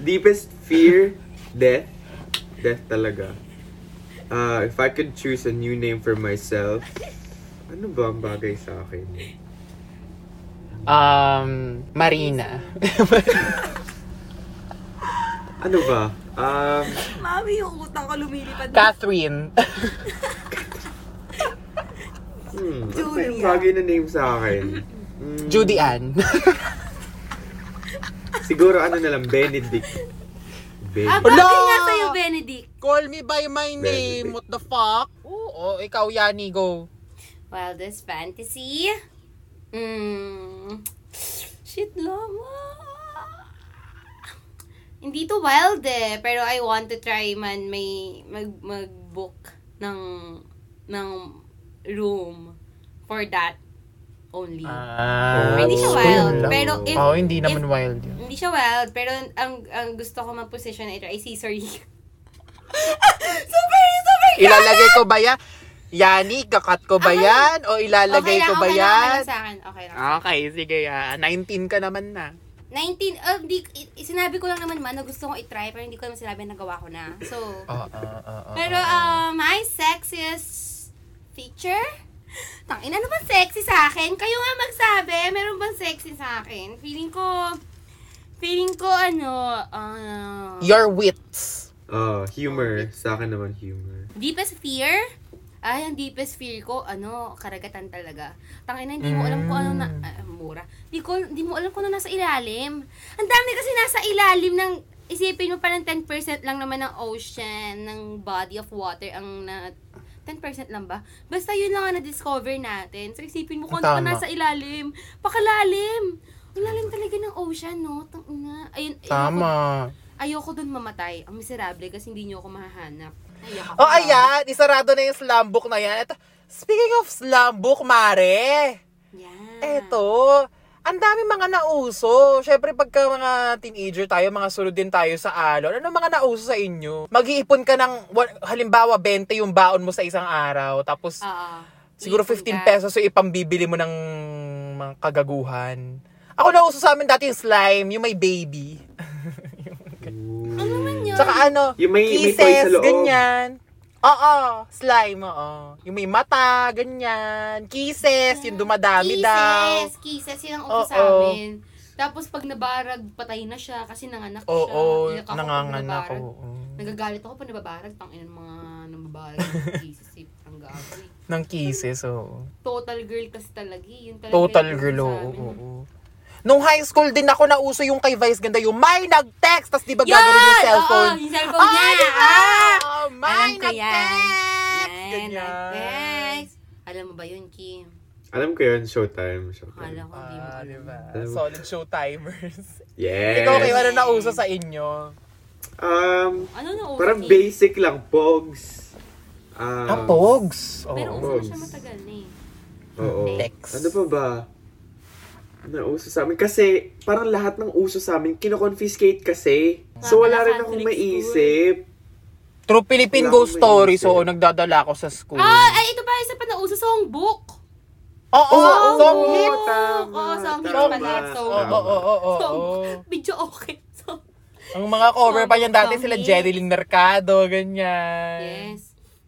Deepest fear, death. Death talaga. If I could choose a new name for myself, ano ba ang bagay sa akin? Marina. Ano ba? Mami, yung utang ko lumilipad. Catherine. Julia. Ano bagay na name sa akin? Judy Ann. Siguro ano nalang, Benedict. Bagay nga sa'yo, Benedict. Call me by my name, Benedict. What the fuck? Oo, ikaw, Yani, go. Wildest fantasy? Shit lama. Hindi to wild eh, pero I want to try man may mag-book ng room for that only. Hindi siya wild, pero if hindi naman wild. Yun. Hindi siya wild, pero ang gusto ko ma-position ito ay si Soriano. Super. Ilalagay ko ba yan? Yani, kakat ko ba yan? O ilalagay ko ba yan? Okay lang sa akin. Okay, sige. 19 ka naman na. 19? Sinabi ko lang naman na gusto kong itry, pero hindi ko naman sinabi na nagawa ko na. So, pero my sexiest feature? Tangin, ano bang sexy sa akin? Kayo nga magsabi, meron bang sexy sa akin? Feeling ko your wits. Humor. Sa akin naman, humor. Deepest fear? Ang deepest fear ko, karagatan talaga. Tangina, hindi mo alam kung mura. Hindi mo alam kung ano nasa ilalim. Ang dami kasi nasa ilalim ng, isipin mo parang 10% lang naman ng ocean, ng body of water, 10% lang ba? Basta yun lang ang na-discover natin. So, isipin mo kung ano nasa ilalim. Pakalalim! Ang lalim talaga ng ocean, no? Tangina. Ayun, tama. Ayoko doon mamatay. Ang miserable kasi hindi niyo ako mahahanap. Ayan. Isarado na yung slam book na yan. Ito, speaking of slam book, mare. Yeah. Eto. Ang dami mga nauso. Siyempre, pagka mga teenager tayo, mga sulod din tayo sa alon. Ano mga nauso sa inyo? Mag-iipon ka ng, halimbawa, 20 yung baon mo sa isang araw. Tapos, siguro 15 pesos yung ipambibili mo ng mga kagaguhan. Ako nauso sa amin dati yung slime, yung may baby. Saka yung may kisses, ganyan. Oo, slime, oo. Yung may mata, ganyan. Kisses, yung dumadami daw. Kisses, yun ang upo sa amin. Tapos pag nabarag, patay na siya kasi nanganak siya. Oo, nanganganak ako. Nagagalit ako pag nababarag, tangin ng mga nababarag ng kisses. Ang gagawin. Ng kisses, oo. Total girl kasi talaga. Total girl, oo. Nung high school din ako nauso yung kay Vice Ganda, yung may nag-text, tas di ba gagawin yung cellphone? Yun! Oo, yung cellphone niya! Diba? May nag-text! May nag-text! Alam mo ba yun, Kim? Alam ko yun, showtime. Alam ko, diba? Solid showtimers. Yes! Ikaw, kayo, ano nauso sa inyo? Ano nauso? Parang basic lang, pogs. Pogs? Pero uso na siya matagal na eh. Oo. Ano pa ba? Nauso sa amin. Kasi, parang lahat ng uso sa amin, kinoconfiscate kasi. So, wala rin akong maisip. True Philippine Ghost Story. So, nagdadala ako sa school. Ito ba? Isa pa nauso, songbook. Songbook. Songbook. Songbook. Medyo okay. Ang mga cover pa yan dati sila, Jerilyn Mercado, ganyan. Yes.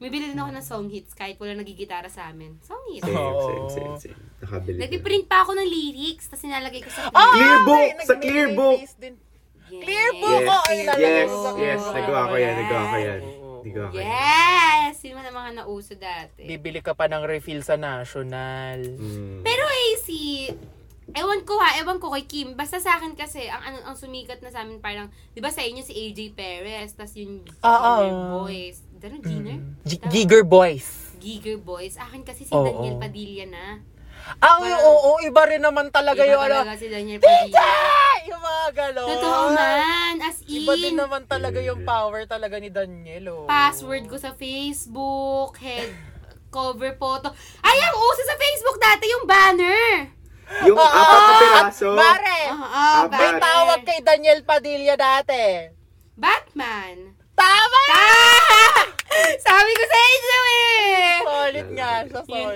May bilhin din ako ng song hits kahit wala nagigitara sa amin. Song hits. Same. Nakabili. Nag-print pa ako ng lyrics tapos nilalagay ko sa clear book. Sa clear book. Clear book. Yes. Nagawa ko yan. Yes! Yun man ang mga nauso dati. Bibili ka pa ng refill sa National. Pero AC, ewan ko kay Kim. Basta sa akin kasi, ang sumikat na sa amin parang, di ba sa inyo si AJ Perez, tas yung Giger Boys. Ganun, Giner? Giger Boys. Akin kasi si Daniel Padilla na. Oo, iba rin naman talaga yung ano. Iba talaga si Daniel Padilla. Yung mga galon. Totoo man, as in. Iba din naman talaga yung power talaga ni Daniel. Password ko sa Facebook, head cover photo. Ay, ang uso sa Facebook dati yung banner. Yung apat na piraso. Mare, may tawag kay Daniel Padilla dati. Batman. Tama! Sabi ko sa inyo eh! Solid nga. Yun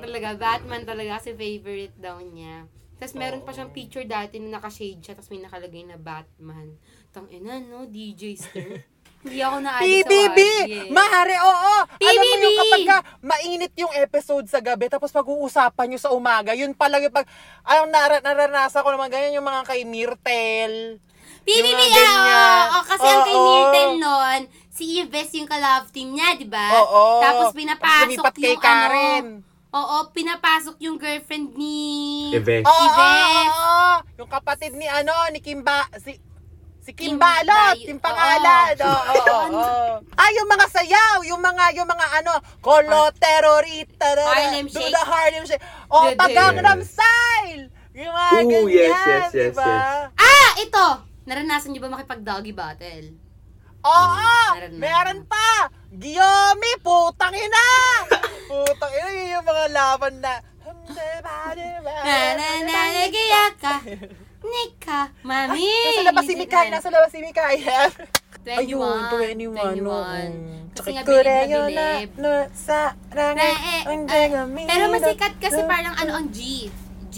talaga. Batman talaga kasi favorite daw niya. Tapos meron pa siyang picture dati na naka-shade siya tapos may nakalagay na Batman. Tangina no, DJ Star. Hindi ako naalis sa PBB! Mahari, oo! PBB! Alam mo yung kapag ka mainit yung episode sa gabi tapos pag-uusapan nyo sa umaga, yun pala yung pag... Ayaw, naranasan ko naman ganyan yung mga kay Myrtle. PBB nga, kasi ang kay Myrtle noon, si Yves yung ka-love team niya, di ba? Oo. Tapos pinapasok yung Karen. Pinapasok yung girlfriend ni... Yves. Yung kapatid ni ni Kimba... Si Kim Balot, Kim Pangalan. Yung mga sayaw, yung mga koloterorita. Harlem Shake. The Harlem Shake. Gangnam Style. Yung mga ganyan, yes, diba? Yes. Ito. Naranasan niyo ba makipag-doggy battle? Meron pa. Giyomi, putang ina. Putang ina, yung mga laban na. Nananagiyak ka. Nika, mami. Nasa labas si Mikay. 21. Kasi nga bilib na. Pero masikat kasi parang ang G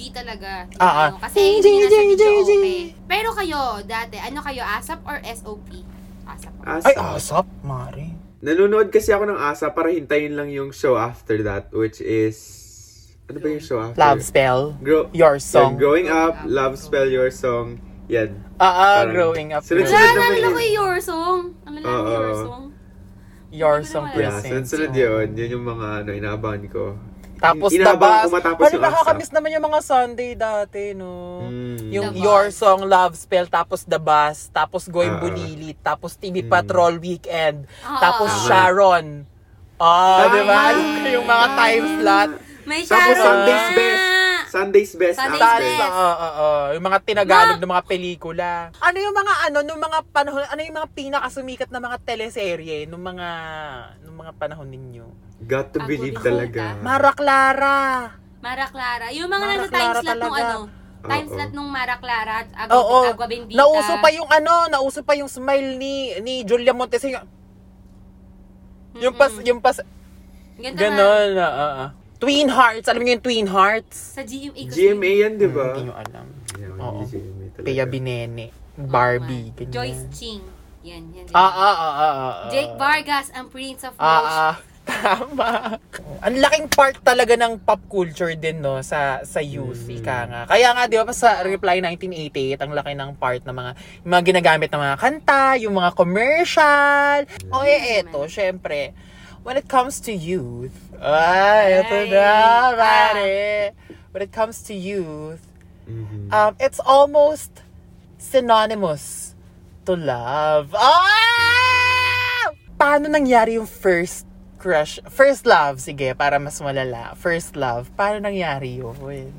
talaga. Kasi hindi nasa G. Pero kayo, dati, ano kayo, ASAP or SOP? ASAP. Ay, ASAP, mare. Nanonood kasi ako ng ASAP para hintayin lang yung show after that, which is... Ano ba yung show after? Love Spell, Your Song. Yeah, growing Up, Love Spell, Your Song. Yan. Growing Up. Nalala ko Your Song. Your Song. Yeah, sunod yun. Yun yung mga inaabangan ko. Tapos tabas. Parang nakakamiss naman yung mga Sunday dati, no? Yung Your Song, Love Spell, tapos The Bus, tapos Going Bulilit, tapos TV Patrol Weekend, tapos Sharon. Diba? Yung mga time slot. Tapos Sunday's Best. Yung mga tinagalog ng mga pelikula. Ano yung mga nung mga panahon, ano yung mga pinakasumikat na mga teleserye nung mga panahon ninyo? Got to Believe talaga. Mara Clara. Yung mga time slot nung slot nung Mara Clara at Agua Bendita. Nauso pa yung smile ni Julia Montesi. Yung pas. Ganon. Twin Hearts. Alam niyo yung Twin Hearts? Sa GMA kasi. GMA yan, di ba? Hindi nyo alam. Pea Binene. Barbie. Joyce Ching. Yan. Jake Vargas, ang Prince of Wales. Tama. Ang laking part talaga ng pop culture din, no? Sa youth. Ika nga. Kaya nga, di ba, sa Reply 1988, ang laki ng part ng mga ginagamit ng mga kanta, yung mga commercial. Eto, syempre. When it comes to youth, it's almost synonymous to love. Paano nangyari yung first crush? First love, sige, para mas malala. First love, paano nangyari yun?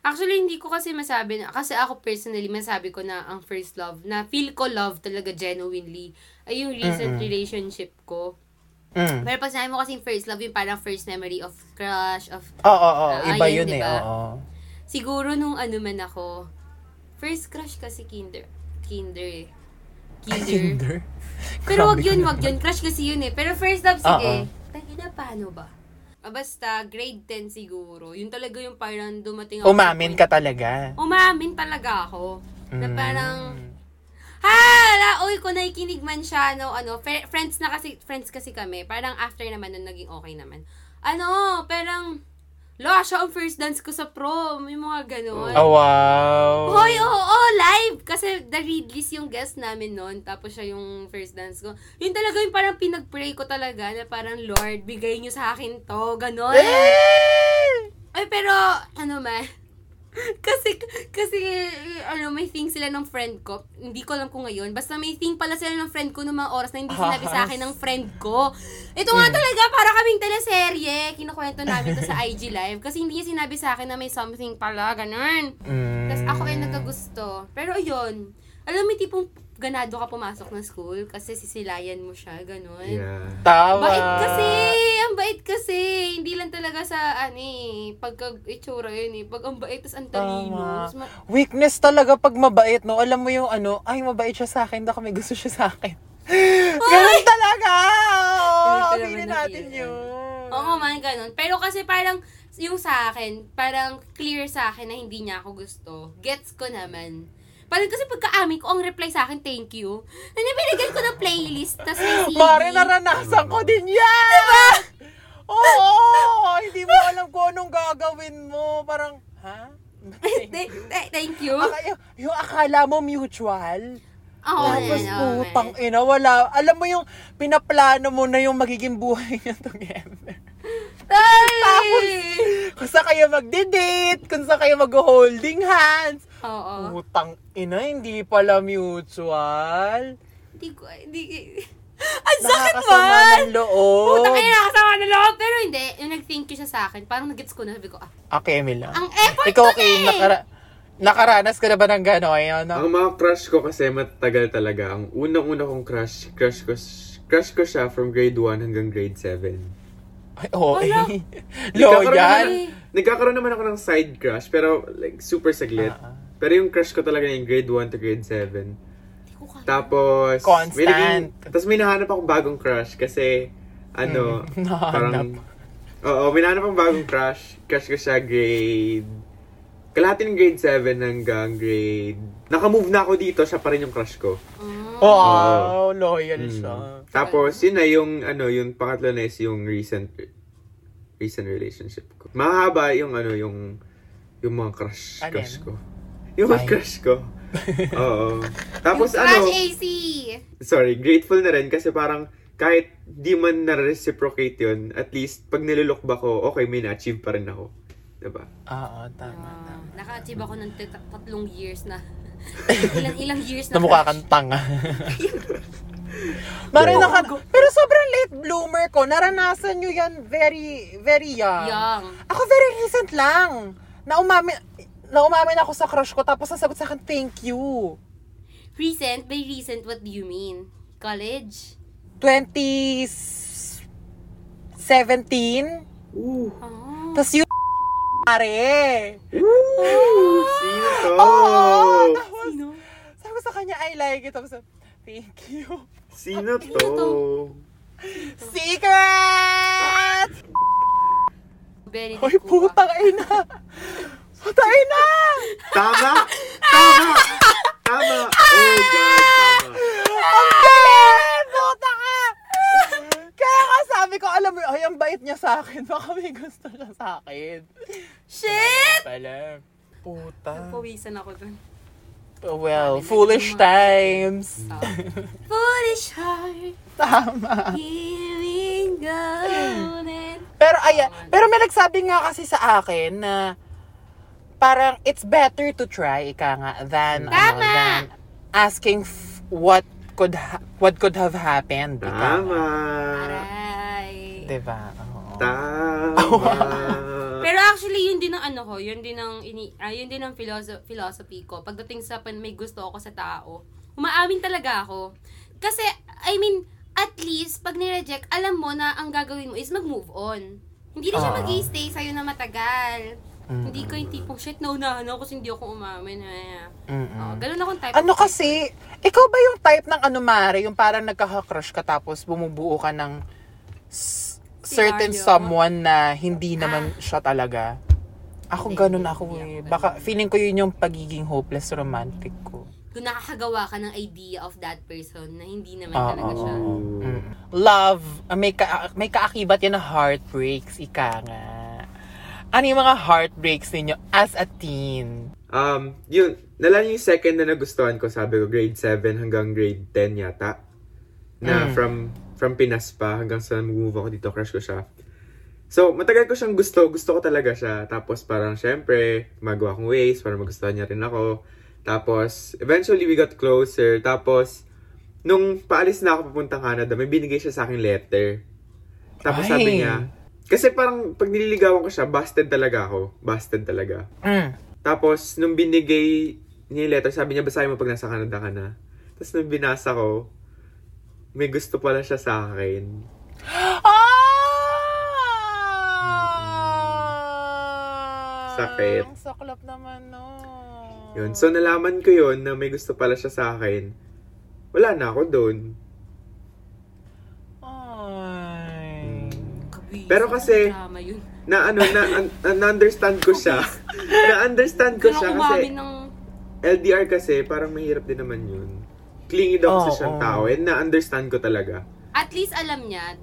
Actually, hindi ko kasi masabi na, kasi ako personally, masabi ko na ang first love, na feel ko love talaga genuinely, ay yung recent relationship ko. Pero pag sinabi mo kasing first love, yung parang first memory of crush, of... Iba yun diba? Siguro nung man ako, first crush kasi kinder. Pero wag yun. Crush kasi yun eh. Pero first love, sige. Tangina, paano ba? Basta, grade 10 siguro. Yun talaga yung parang dumating ako. Umamin ka talaga. Umamin talaga ako. Na parang... Hala! Uy, kung nakikinig man siya, no, ano, friends kasi kami. Parang after naman nun, naging okay naman. Ano, parang, la, siya ang first dance ko sa prom. May mga ganun. Oh, wow! Hoy, oo, oh, oh, live! Kasi the Ridleys yung guest namin nun. Tapos siya yung first dance ko. Yun talaga yung parang pinag-pray ko talaga na parang, Lord, bigay niyo sa akin to. Ganun. Ay, pero, ano man, kasi, ano, may thing sila ng friend ko. Hindi ko alam kung ngayon. Basta may thing pala sila ng friend ko noong mga oras na hindi sinabi sa akin ng friend ko. Ito nga talaga, para kaming teleserye. Kinukwento namin to sa IG Live. Kasi hindi niya sinabi sa akin na may something pala, ganun. Tapos ako ay nagkagusto. Pero ayun, alam mo, tipong ganado ka pumasok ng school kasi sisilayan mo siya, ganun. Yeah. Tama! Ang bait kasi! Hindi lang talaga sa, pagka-itsura yun eh. Pag ang bait, tas ang talino. Weakness talaga pag mabait, no? Alam mo yung ano, ay, mabait siya sa akin, baka may gusto siya sa akin. Ganun talaga! Oo, aminin natin yun. Oo man, ganun. Pero kasi parang, yung sa akin, parang clear sa akin na hindi niya ako gusto. Gets ko naman. Parang kasi pagka-amin ko, ang reply sa akin, thank you. Nanibinigyan ko ng playlist, tas may CD. Mare, naranasan ko din yan! Diba? Oo! Hindi mo alam kung anong gagawin mo. Parang, ha? Thank you? Yung akala mo mutual. Oh, tapos putang ina, wala. Alam mo yung pinaplano mo na yung magiging buhay niya together. Tapos, kung saan kayo magdi-date, kung saan kayo mag-holding hands. Oo. Putang ina, hindi pala mutual. Hindi ko. Ang sakit man! Nakakasama ng loob. Putang ina, nakakasama ng loob. Pero hindi, yung nag-thank you siya sa akin, parang nag-gets ko na, sabi ko, okay, Emil. Ang effort ko Nakaranas ka na ba ng gano'n? Ano? Ang mga crush ko kasi matagal talaga. Ang unang-una kong crush ko siya from grade 1 hanggang grade 7. Ay, oo. Okay. Loyal. Nagkakaroon naman ako ng side crush, pero like super saglit. Pero yung crush ko talaga yung grade 1 to grade 7. Tapos, constant. Tapos may nahanap akong bagong crush kasi, ano, parang, oo, may nahanap akong bagong crush. Crush ko siya Kalahating grade 7 hanggang grade... Nakamove na ako dito, siya pa rin yung crush ko. Oh, loyal siya. Tapos, yun na yung pangatlo na is yung recent relationship ko. Mahaba yung mga crush ko. Yung mga crush ko. Oo. Tapos crush AC! Sorry, grateful na rin kasi parang kahit di man na-reciprocate yun, at least pag nilulok ba ko, okay, may na-achieve pa rin ako. Diba? Oo, tama. Naka-achieve ako ng 3 years na. ilang years na. Namukha kang tanga. Pero sobrang late bloomer ko. Naranasan nyo yan very, very young. Ako very recent lang. Naumamin ako sa crush ko tapos nasagot sa akin, thank you. Recent? By recent, what do you mean? College? 2017? Ooh. Oh. Tapos yun. Pare! Woo! Sino to? Oo! Sabi ko sa kanya, I like it. Sabi ko, thank you. Sino to? Secret! Hoy, putang ina! Putang ina! Tama! Oh, God! Tama! Ang galing! Puta ka! Kaya nga sabi ko, alam mo, ay, ang bait niya sa akin. Baka may gusto siya sa akin. Shit! Pala. Puta. Nagpawisan ako dun. Well, foolish times. Foolish heart. Tama. Here we go. Pero ayan, pero may nagsabi nga kasi sa akin na parang it's better to try, than asking what could have happened. Tama. Aray. Diba? Oo. Tama. Pero actually, yun din ang philosophy ko. Pagdating sa may gusto ako sa tao, umaamin talaga ako. Kasi, at least, pag nireject, alam mo na ang gagawin mo is mag-move on. Hindi na siya mag-i-stay sa'yo na matagal. Hindi ko yung tipong, shit, naunahan ako kasi hindi ako umamin. Ganun akong type. Ano kasi, ikaw ba yung type ng Mare, yung parang nagkaka-crush ka tapos bumubuo ka ng certain someone na hindi naman siya talaga? Ako ganun ako eh. Baka feeling ko yun yung pagiging hopeless romantic ko. kung nakakagawa ka ng idea of that person na hindi naman talaga siya. Love, may kaakibat yan na heartbreaks, ika nga. Ano yung mga heartbreaks ninyo as a teen? Yun, nalang yung second na nagustuhan ko, sabi ko, grade 7 hanggang grade 10 yata. Na from Pinas pa hanggang sa move ako dito, crush ko siya. So, matagal ko siyang gusto ko talaga siya. Tapos parang syempre, magawa akong ways para magustuhan niya rin ako. Tapos, eventually we got closer. Tapos, nung paalis na ako papuntang Canada, may binigay siya sa akin letter. Tapos ay, sabi niya, kasi parang pag nililigawan ko siya, busted talaga ako. Tapos, nung binigay niya yung letter, sabi niya, basahin mo pag nasa Canada ka na. Tapos, nung binasa ko, may gusto pala siya sa akin. Sakit. Ang saklap naman, no. Yun. So, nalaman ko yun na may gusto pala siya sa akin. Wala na ako doon. Ay. Pero kasi, na-understand ko siya. Na-understand ko siya kasi, LDR kasi, parang mahirap din naman yun. Clingy daw kasi siyang tao. And na-understand ko talaga. At least alam niya.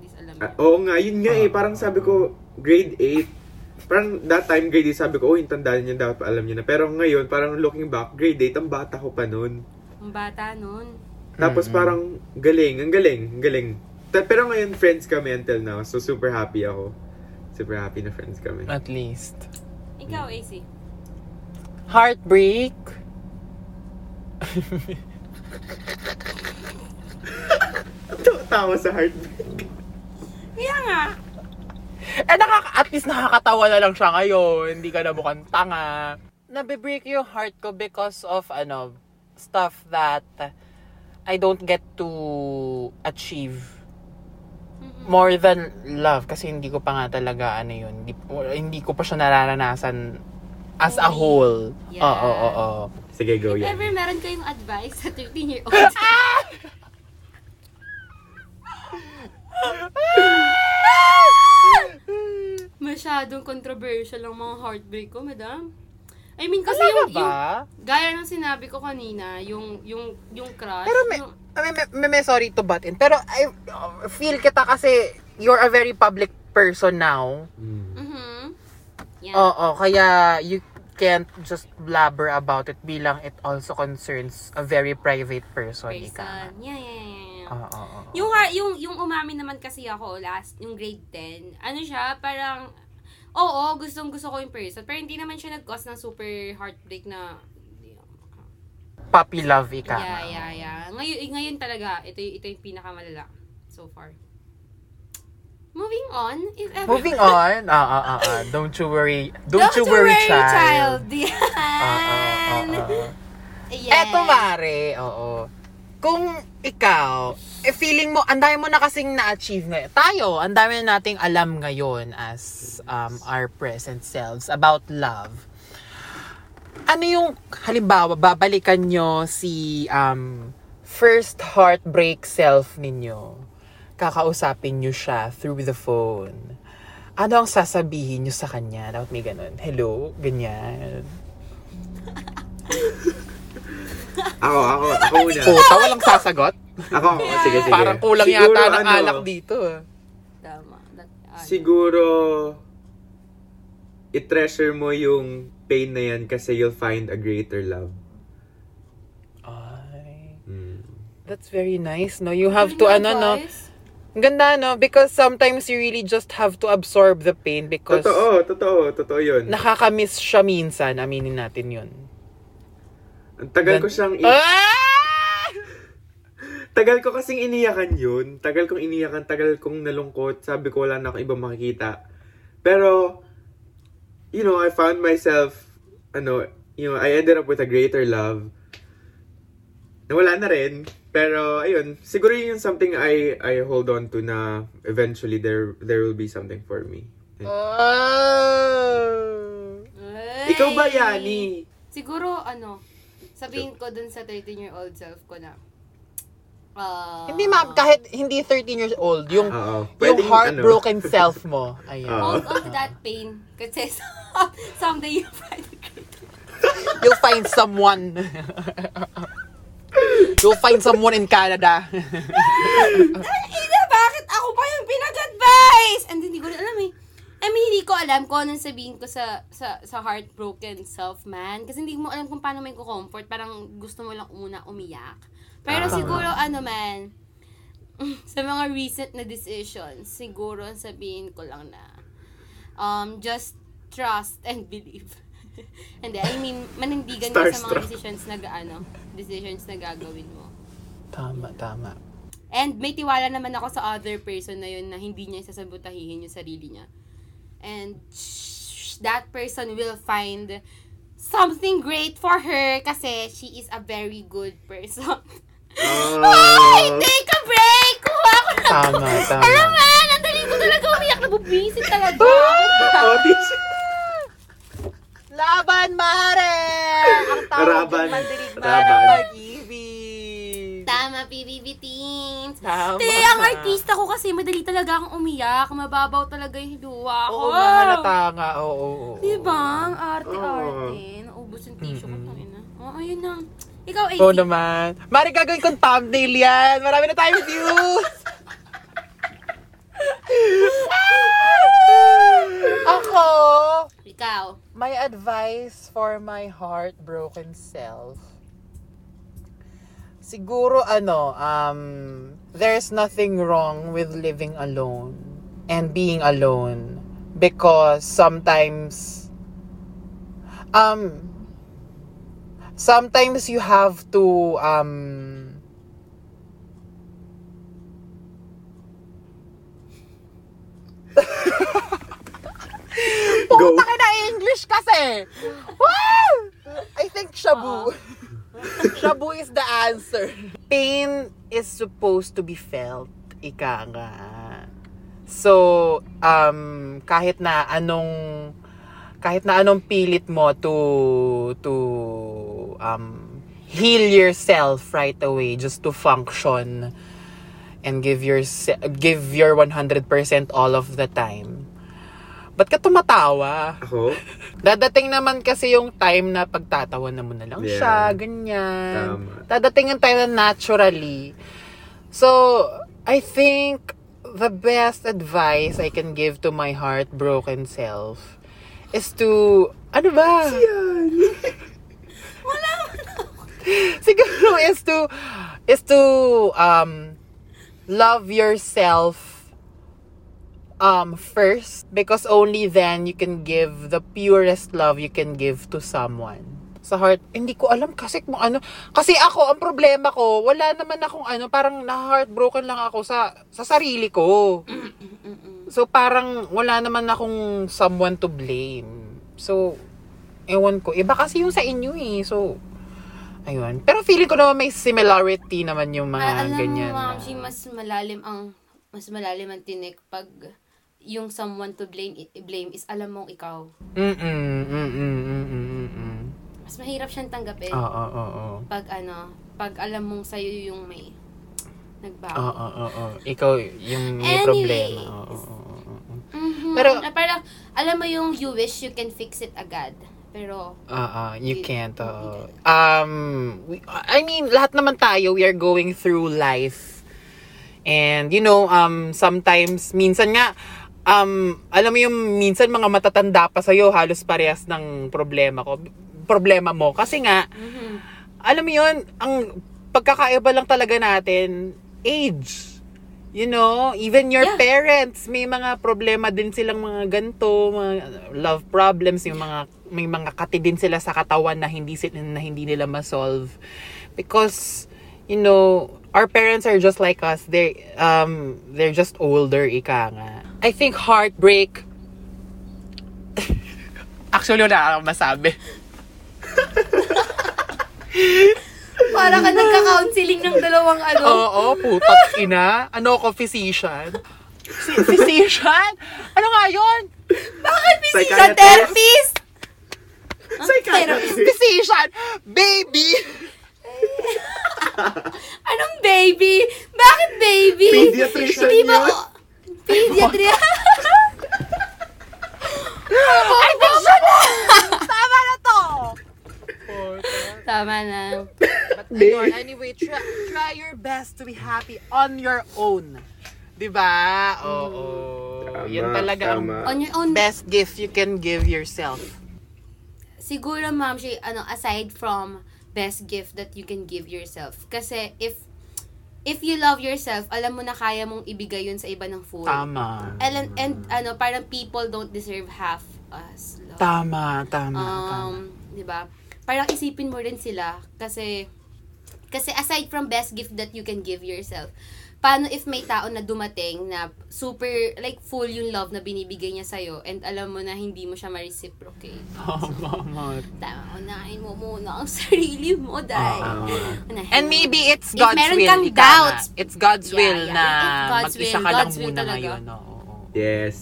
Oo nga, yun nga eh. Parang sabi ko, grade 8. Parang that time, grade 8, sabi ko, oh, tandaan niya, dapat alam niya na. Pero ngayon, parang looking back, grade 8, ang bata ko pa nun. Ang bata nun. Tapos parang, galing. Pero ngayon, friends kami until now. So, super happy ako. Super happy na friends kami. At least. Ikaw, AC. Heartbreak. Tawa sa heartbreak. Kaya nga. At least nakakatawa na lang siya ngayon. Hindi ka na mukhang tanga. Nabibreak yung heart ko because of stuff that I don't get to achieve. More than love. Kasi hindi ko pa nga talaga Hindi ko pa siya nararanasan as a whole. Yeah. Oo. Sige, go. If ever meron kayong advice sa 13-year-old. Masyadong controversial ang mga heartbreak ko, madam. I mean, kasi yung gaya ng sinabi ko kanina, yung crush. Pero may sorry to butt in. Pero I feel kita kasi you're a very public person now. Yeah. Oo, kaya you can't just blabber about it bilang it also concerns a very private person. Yeah. Yung umamin naman kasi ako last, yung grade 10, siya, parang, gustong-gusto ko yung person. Pero hindi naman siya nag-cause ng super heartbreak na, puppy love, ika. Yeah. Ngayon talaga, ito yung pinakamalala so far. Moving on, if ever. Moving on? Don't you worry. Don't you worry, child. Yan. Eto, mare. Kung ikaw, feeling mo, ang dami mo na kasing na-achieve ngayon. Tayo, ang dami na nating alam ngayon as our present selves about love. Ano yung, halimbawa, babalikan nyo si first heartbreak self ninyo. Kakausapin nyo siya through the phone. Ano ang sasabihin nyo sa kanya? Dapat may ganun. Hello? Ganyan. Ako muna. Puta, walang sasagot. Sige. Parang kulang siguro, yata ng alak dito. Tama. Siguro, i-treasure mo yung pain na yan kasi you'll find a greater love. Ay. That's very nice, no? You have to, ganda, no? Because sometimes you really just have to absorb the pain because... Totoo yun. Nakakamiss siya minsan, aminin natin yun. Ang tagal ko siyang... Tagal ko kasing iniyakan yun. Tagal kong nalungkot. Sabi ko, wala na akong ibang makikita. Pero, I found myself, I ended up with a greater love. Nawala na rin. Pero, ayun, siguro yun something I hold on to na eventually there will be something for me. Oh! Ikaw ba, Yani? Siguro, sabihin ko dun sa 13-year-old self ko na. Hindi ma'am, kahit hindi 13 years old, yung heartbroken self mo. Ayan. Hold on to that pain. Kasi someday you'll find someone. Go find someone in Canada. Ina, bakit ako pa yung pinag-advise? And hindi ko alam eh. I mean, hindi ko alam kung anong sabihin ko sa heartbroken self, man. Kasi hindi mo alam kung paano may kukomfort. Parang gusto mo lang muna umiyak. Pero siguro, ano man, sa mga recent na decisions, siguro ang sabihin ko lang na, just trust and believe. Hindi, I mean, manindigan ka sa mga decisions na gagawin mo. Tama. And may tiwala naman ako sa other person na yun na hindi niya sasabutahihin yung sarili niya. And that person will find something great for her kasi she is a very good person. Ay, take a break! Kuha ko na. Tama. Alam nga, nandali ko talaga umiyak. Nabubisit talaga. Laban, Mare! Ang tawag ng mandirigma ng pag-ibig. Tama, PBB teens. Tama. Te, ang artista ko kasi madali talaga akong umiyak. Mababaw talaga yung hiduwa ko. Oo, mahalata nga. Oo. Diba? Ang arte-arte. Naubos yung tissue ko. Oo, yun lang. Ikaw, AP. Oo naman. Mare, gagawin kong thumbnail yan. Marami na tayo with you. Ako. Ikaw. My advice for my heartbroken self. Siguro there's nothing wrong with living alone and being alone because sometimes you have to Puta ka na English kasi! Wow! I think shabu. Shabu is the answer. Pain is supposed to be felt. Ika nga. So, kahit na anong pilit mo to heal yourself right away just to function and give your 100% all of the time. Ba't ka tumatawa? Ako? Dadating naman kasi yung time na pagtatawa na mo na lang siya, ganyan. Dadating yung time na naturally. So, I think the best advice I can give to my heartbroken self is to, ano ba? Siyan! Siguro is to love yourself first, because only then you can give the purest love you can give to someone. Sa heart, hindi ko alam kasi kung ano. Kasi ako, ang problema ko, wala naman akong ano, parang na-heartbroken lang ako sa sarili ko. So parang wala naman akong someone to blame. So, ewan ko. Iba kasi yung sa inyo eh. So, ayun. Pero feeling ko naman may similarity naman yung mga ganyan. Alam mo, ma'am, mas malalim ang tinik pag yung someone to blame is alam mong ikaw. Mas mahirap siyang tanggapin. Oo. Pag alam mong sa'yo yung may nagbago. Oo. Ikaw yung may problema. Oo. Mm-hmm. Pero, parang, alam mo yung you wish you can fix it agad. Pero, you can't. I mean, lahat naman tayo, we are going through life. And, you know, sometimes, minsan nga, alam mo yung minsan mga matatanda pa sa'yo, halos parehas ng problema mo. Kasi nga, alam mo yun, ang pagkakaiba lang talaga natin, age. You know, even your parents, may mga problema din silang mga ganito, mga love problems, yung may mga kati din sila sa katawan na hindi nila ma-solve. Because, you know, our parents are just like us. They're just older, ika nga. I think heartbreak... Actually, wala akong masabi. Parang ka nagka-counseling ng dalawang ano. Oo, putak ina. Ano ako, physician? Physician? Ano nga yun? Bakit physician? Therapist? Psychiatrist? Physician? Baby? Anong baby? Bakit baby? Pediatrician diba, yun? Pediatrician? Ay, tama na to! Tama na. Ba't Ayun, anyway, try your best to be happy on your own. Diba? Oo. Tama, yan talaga ang best gift you can give yourself. Siguro, ma'am, aside from best gift that you can give yourself. Kasi if you love yourself, alam mo na kaya mong ibigay yun sa iba ng full. Tama. And parang people don't deserve half us love. Tama. Diba? Parang isipin mo rin sila. Kasi aside from best gift that you can give yourself, paano if may tao na dumating na super, like, full yung love na binibigay niya sa'yo and alam mo na hindi mo siya ma-reciprocate? Tama. Unahin mo muna ang sarili mo, dahil. And maybe it's God's will. If meron kang doubts. It's God's will na mag-isa ka lang muna ngayon. Yes.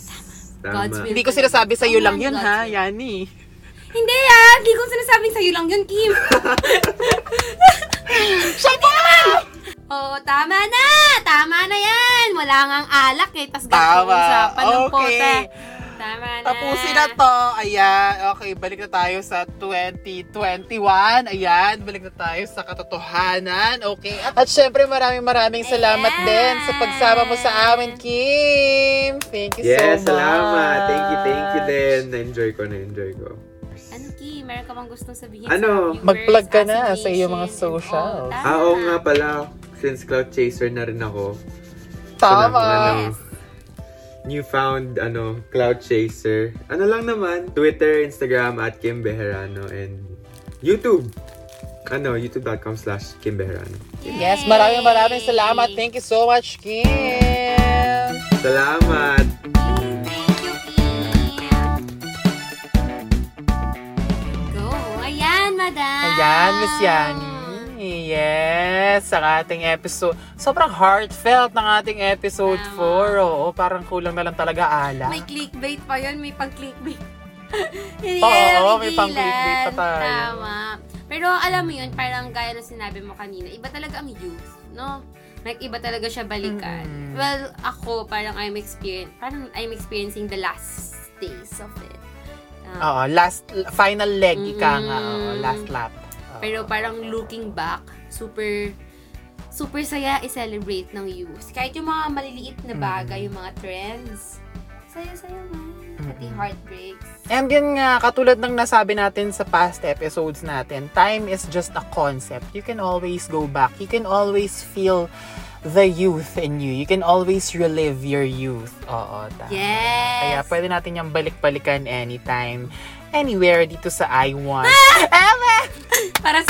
Tama. Hindi ko sinasabi sa'yo lang yun, ha, Yani? Hindi, ha? Hindi ko sinasabi sa'yo lang yun, Kim. Shut up! Oh, tama na yan. Wala ngang alak eh, tas gawin sa panumpote. Tama na. Tapusin na to, ayan. Okay, balik na tayo sa 2021. Ayan, balik na tayo sa katotohanan. Okay. At syempre, maraming salamat din sa pagsama mo sa amin, Kim. Thank you so much. Yes, salamat. Thank you din. Na-enjoy ko. Ano, Ki? Meron ka bang gustong sabihin sa viewers? Mag-plug ka na sa iyong mga social. Oo nga pala. Since cloud chaser na rin ako. Tama! Newfound cloud chaser. Ano lang naman? Twitter, Instagram, @KimBejerano. And YouTube. YouTube.com/KimBejerano. Yes, maraming salamat. Thank you so much, Kim! Salamat! Ayan, Miss Yani. Yes, ang ating episode. Sobrang heartfelt ng ating episode 4. Oo, parang kulang na lang talaga ala. May clickbait pa yun. May pang-clickbait. Oo, may pang-clickbait pa tayo. Tama. Pero alam mo yun, parang gaya na sinabi mo kanina, iba talaga ang youth, no? Iba talaga siya balikan. Well, ako, parang I'm experiencing the last days of it. Final leg, ika nga. Last lap. Pero parang looking back, super, super saya i-celebrate ng youth. Kahit yung mga maliliit na bagay, yung mga trends, saya-saya man. Pati heartbreaks. And yun nga, katulad ng nasabi natin sa past episodes natin, time is just a concept. You can always go back. You can always feel the youth in you. You can always relive your youth. Oo, tama. Yes! Kaya pwede natin yung balik-balikan anytime, anywhere dito sa I Want. Para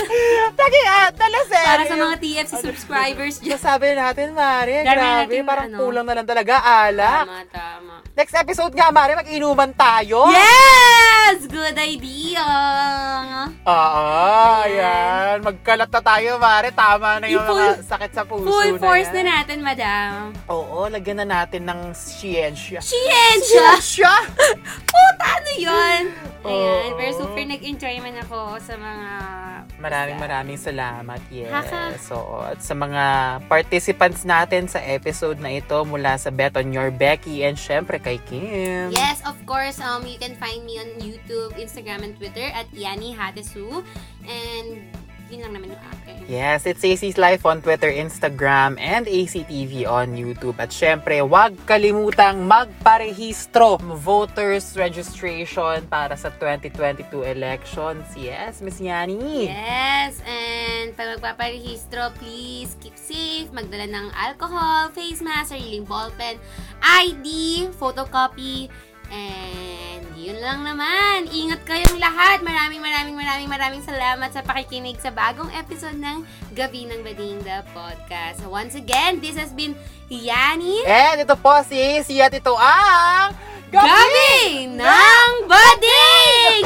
sa mga TFC subscribers. Sabi natin, Mari, grabe, parang kulang na lang talaga, alak. Tama. Next episode nga, Mari, mag-inuman tayo. Yes! Good idea! Oo, ayan. Magkalata tayo, Mari. Tama na yung sakit sa puso. Full force na natin, madam. Oo, lagyan na natin ng siyensya. Siyensya? Puta, ano yun? Ayan, pero super nag-enjoy man ako sa mga... Maraming salamat, yes. So, at sa mga participants natin sa episode na ito mula sa Bet on Your Becky and syempre kay Kim. Yes, of course, you can find me on YouTube, Instagram, and Twitter @YaniHatesu and yun lang naman yung akin. Yes, it's AC's Life on Twitter, Instagram, and ACTV on YouTube. At syempre, huwag kalimutang magparehistro voters registration para sa 2022 elections. Yes, Miss Yani. Yes, and pag magpaparehistro, please keep safe, magdala ng alcohol, face mask, sariling ballpen, ID, photocopy, and yun lang naman. Ingat kayong lahat. Maraming salamat sa pakikinig sa bagong episode ng Gabi ng Bading the Podcast. So once again, this has been Yani. And ito po si AC at ito ang Gabi ng Bading!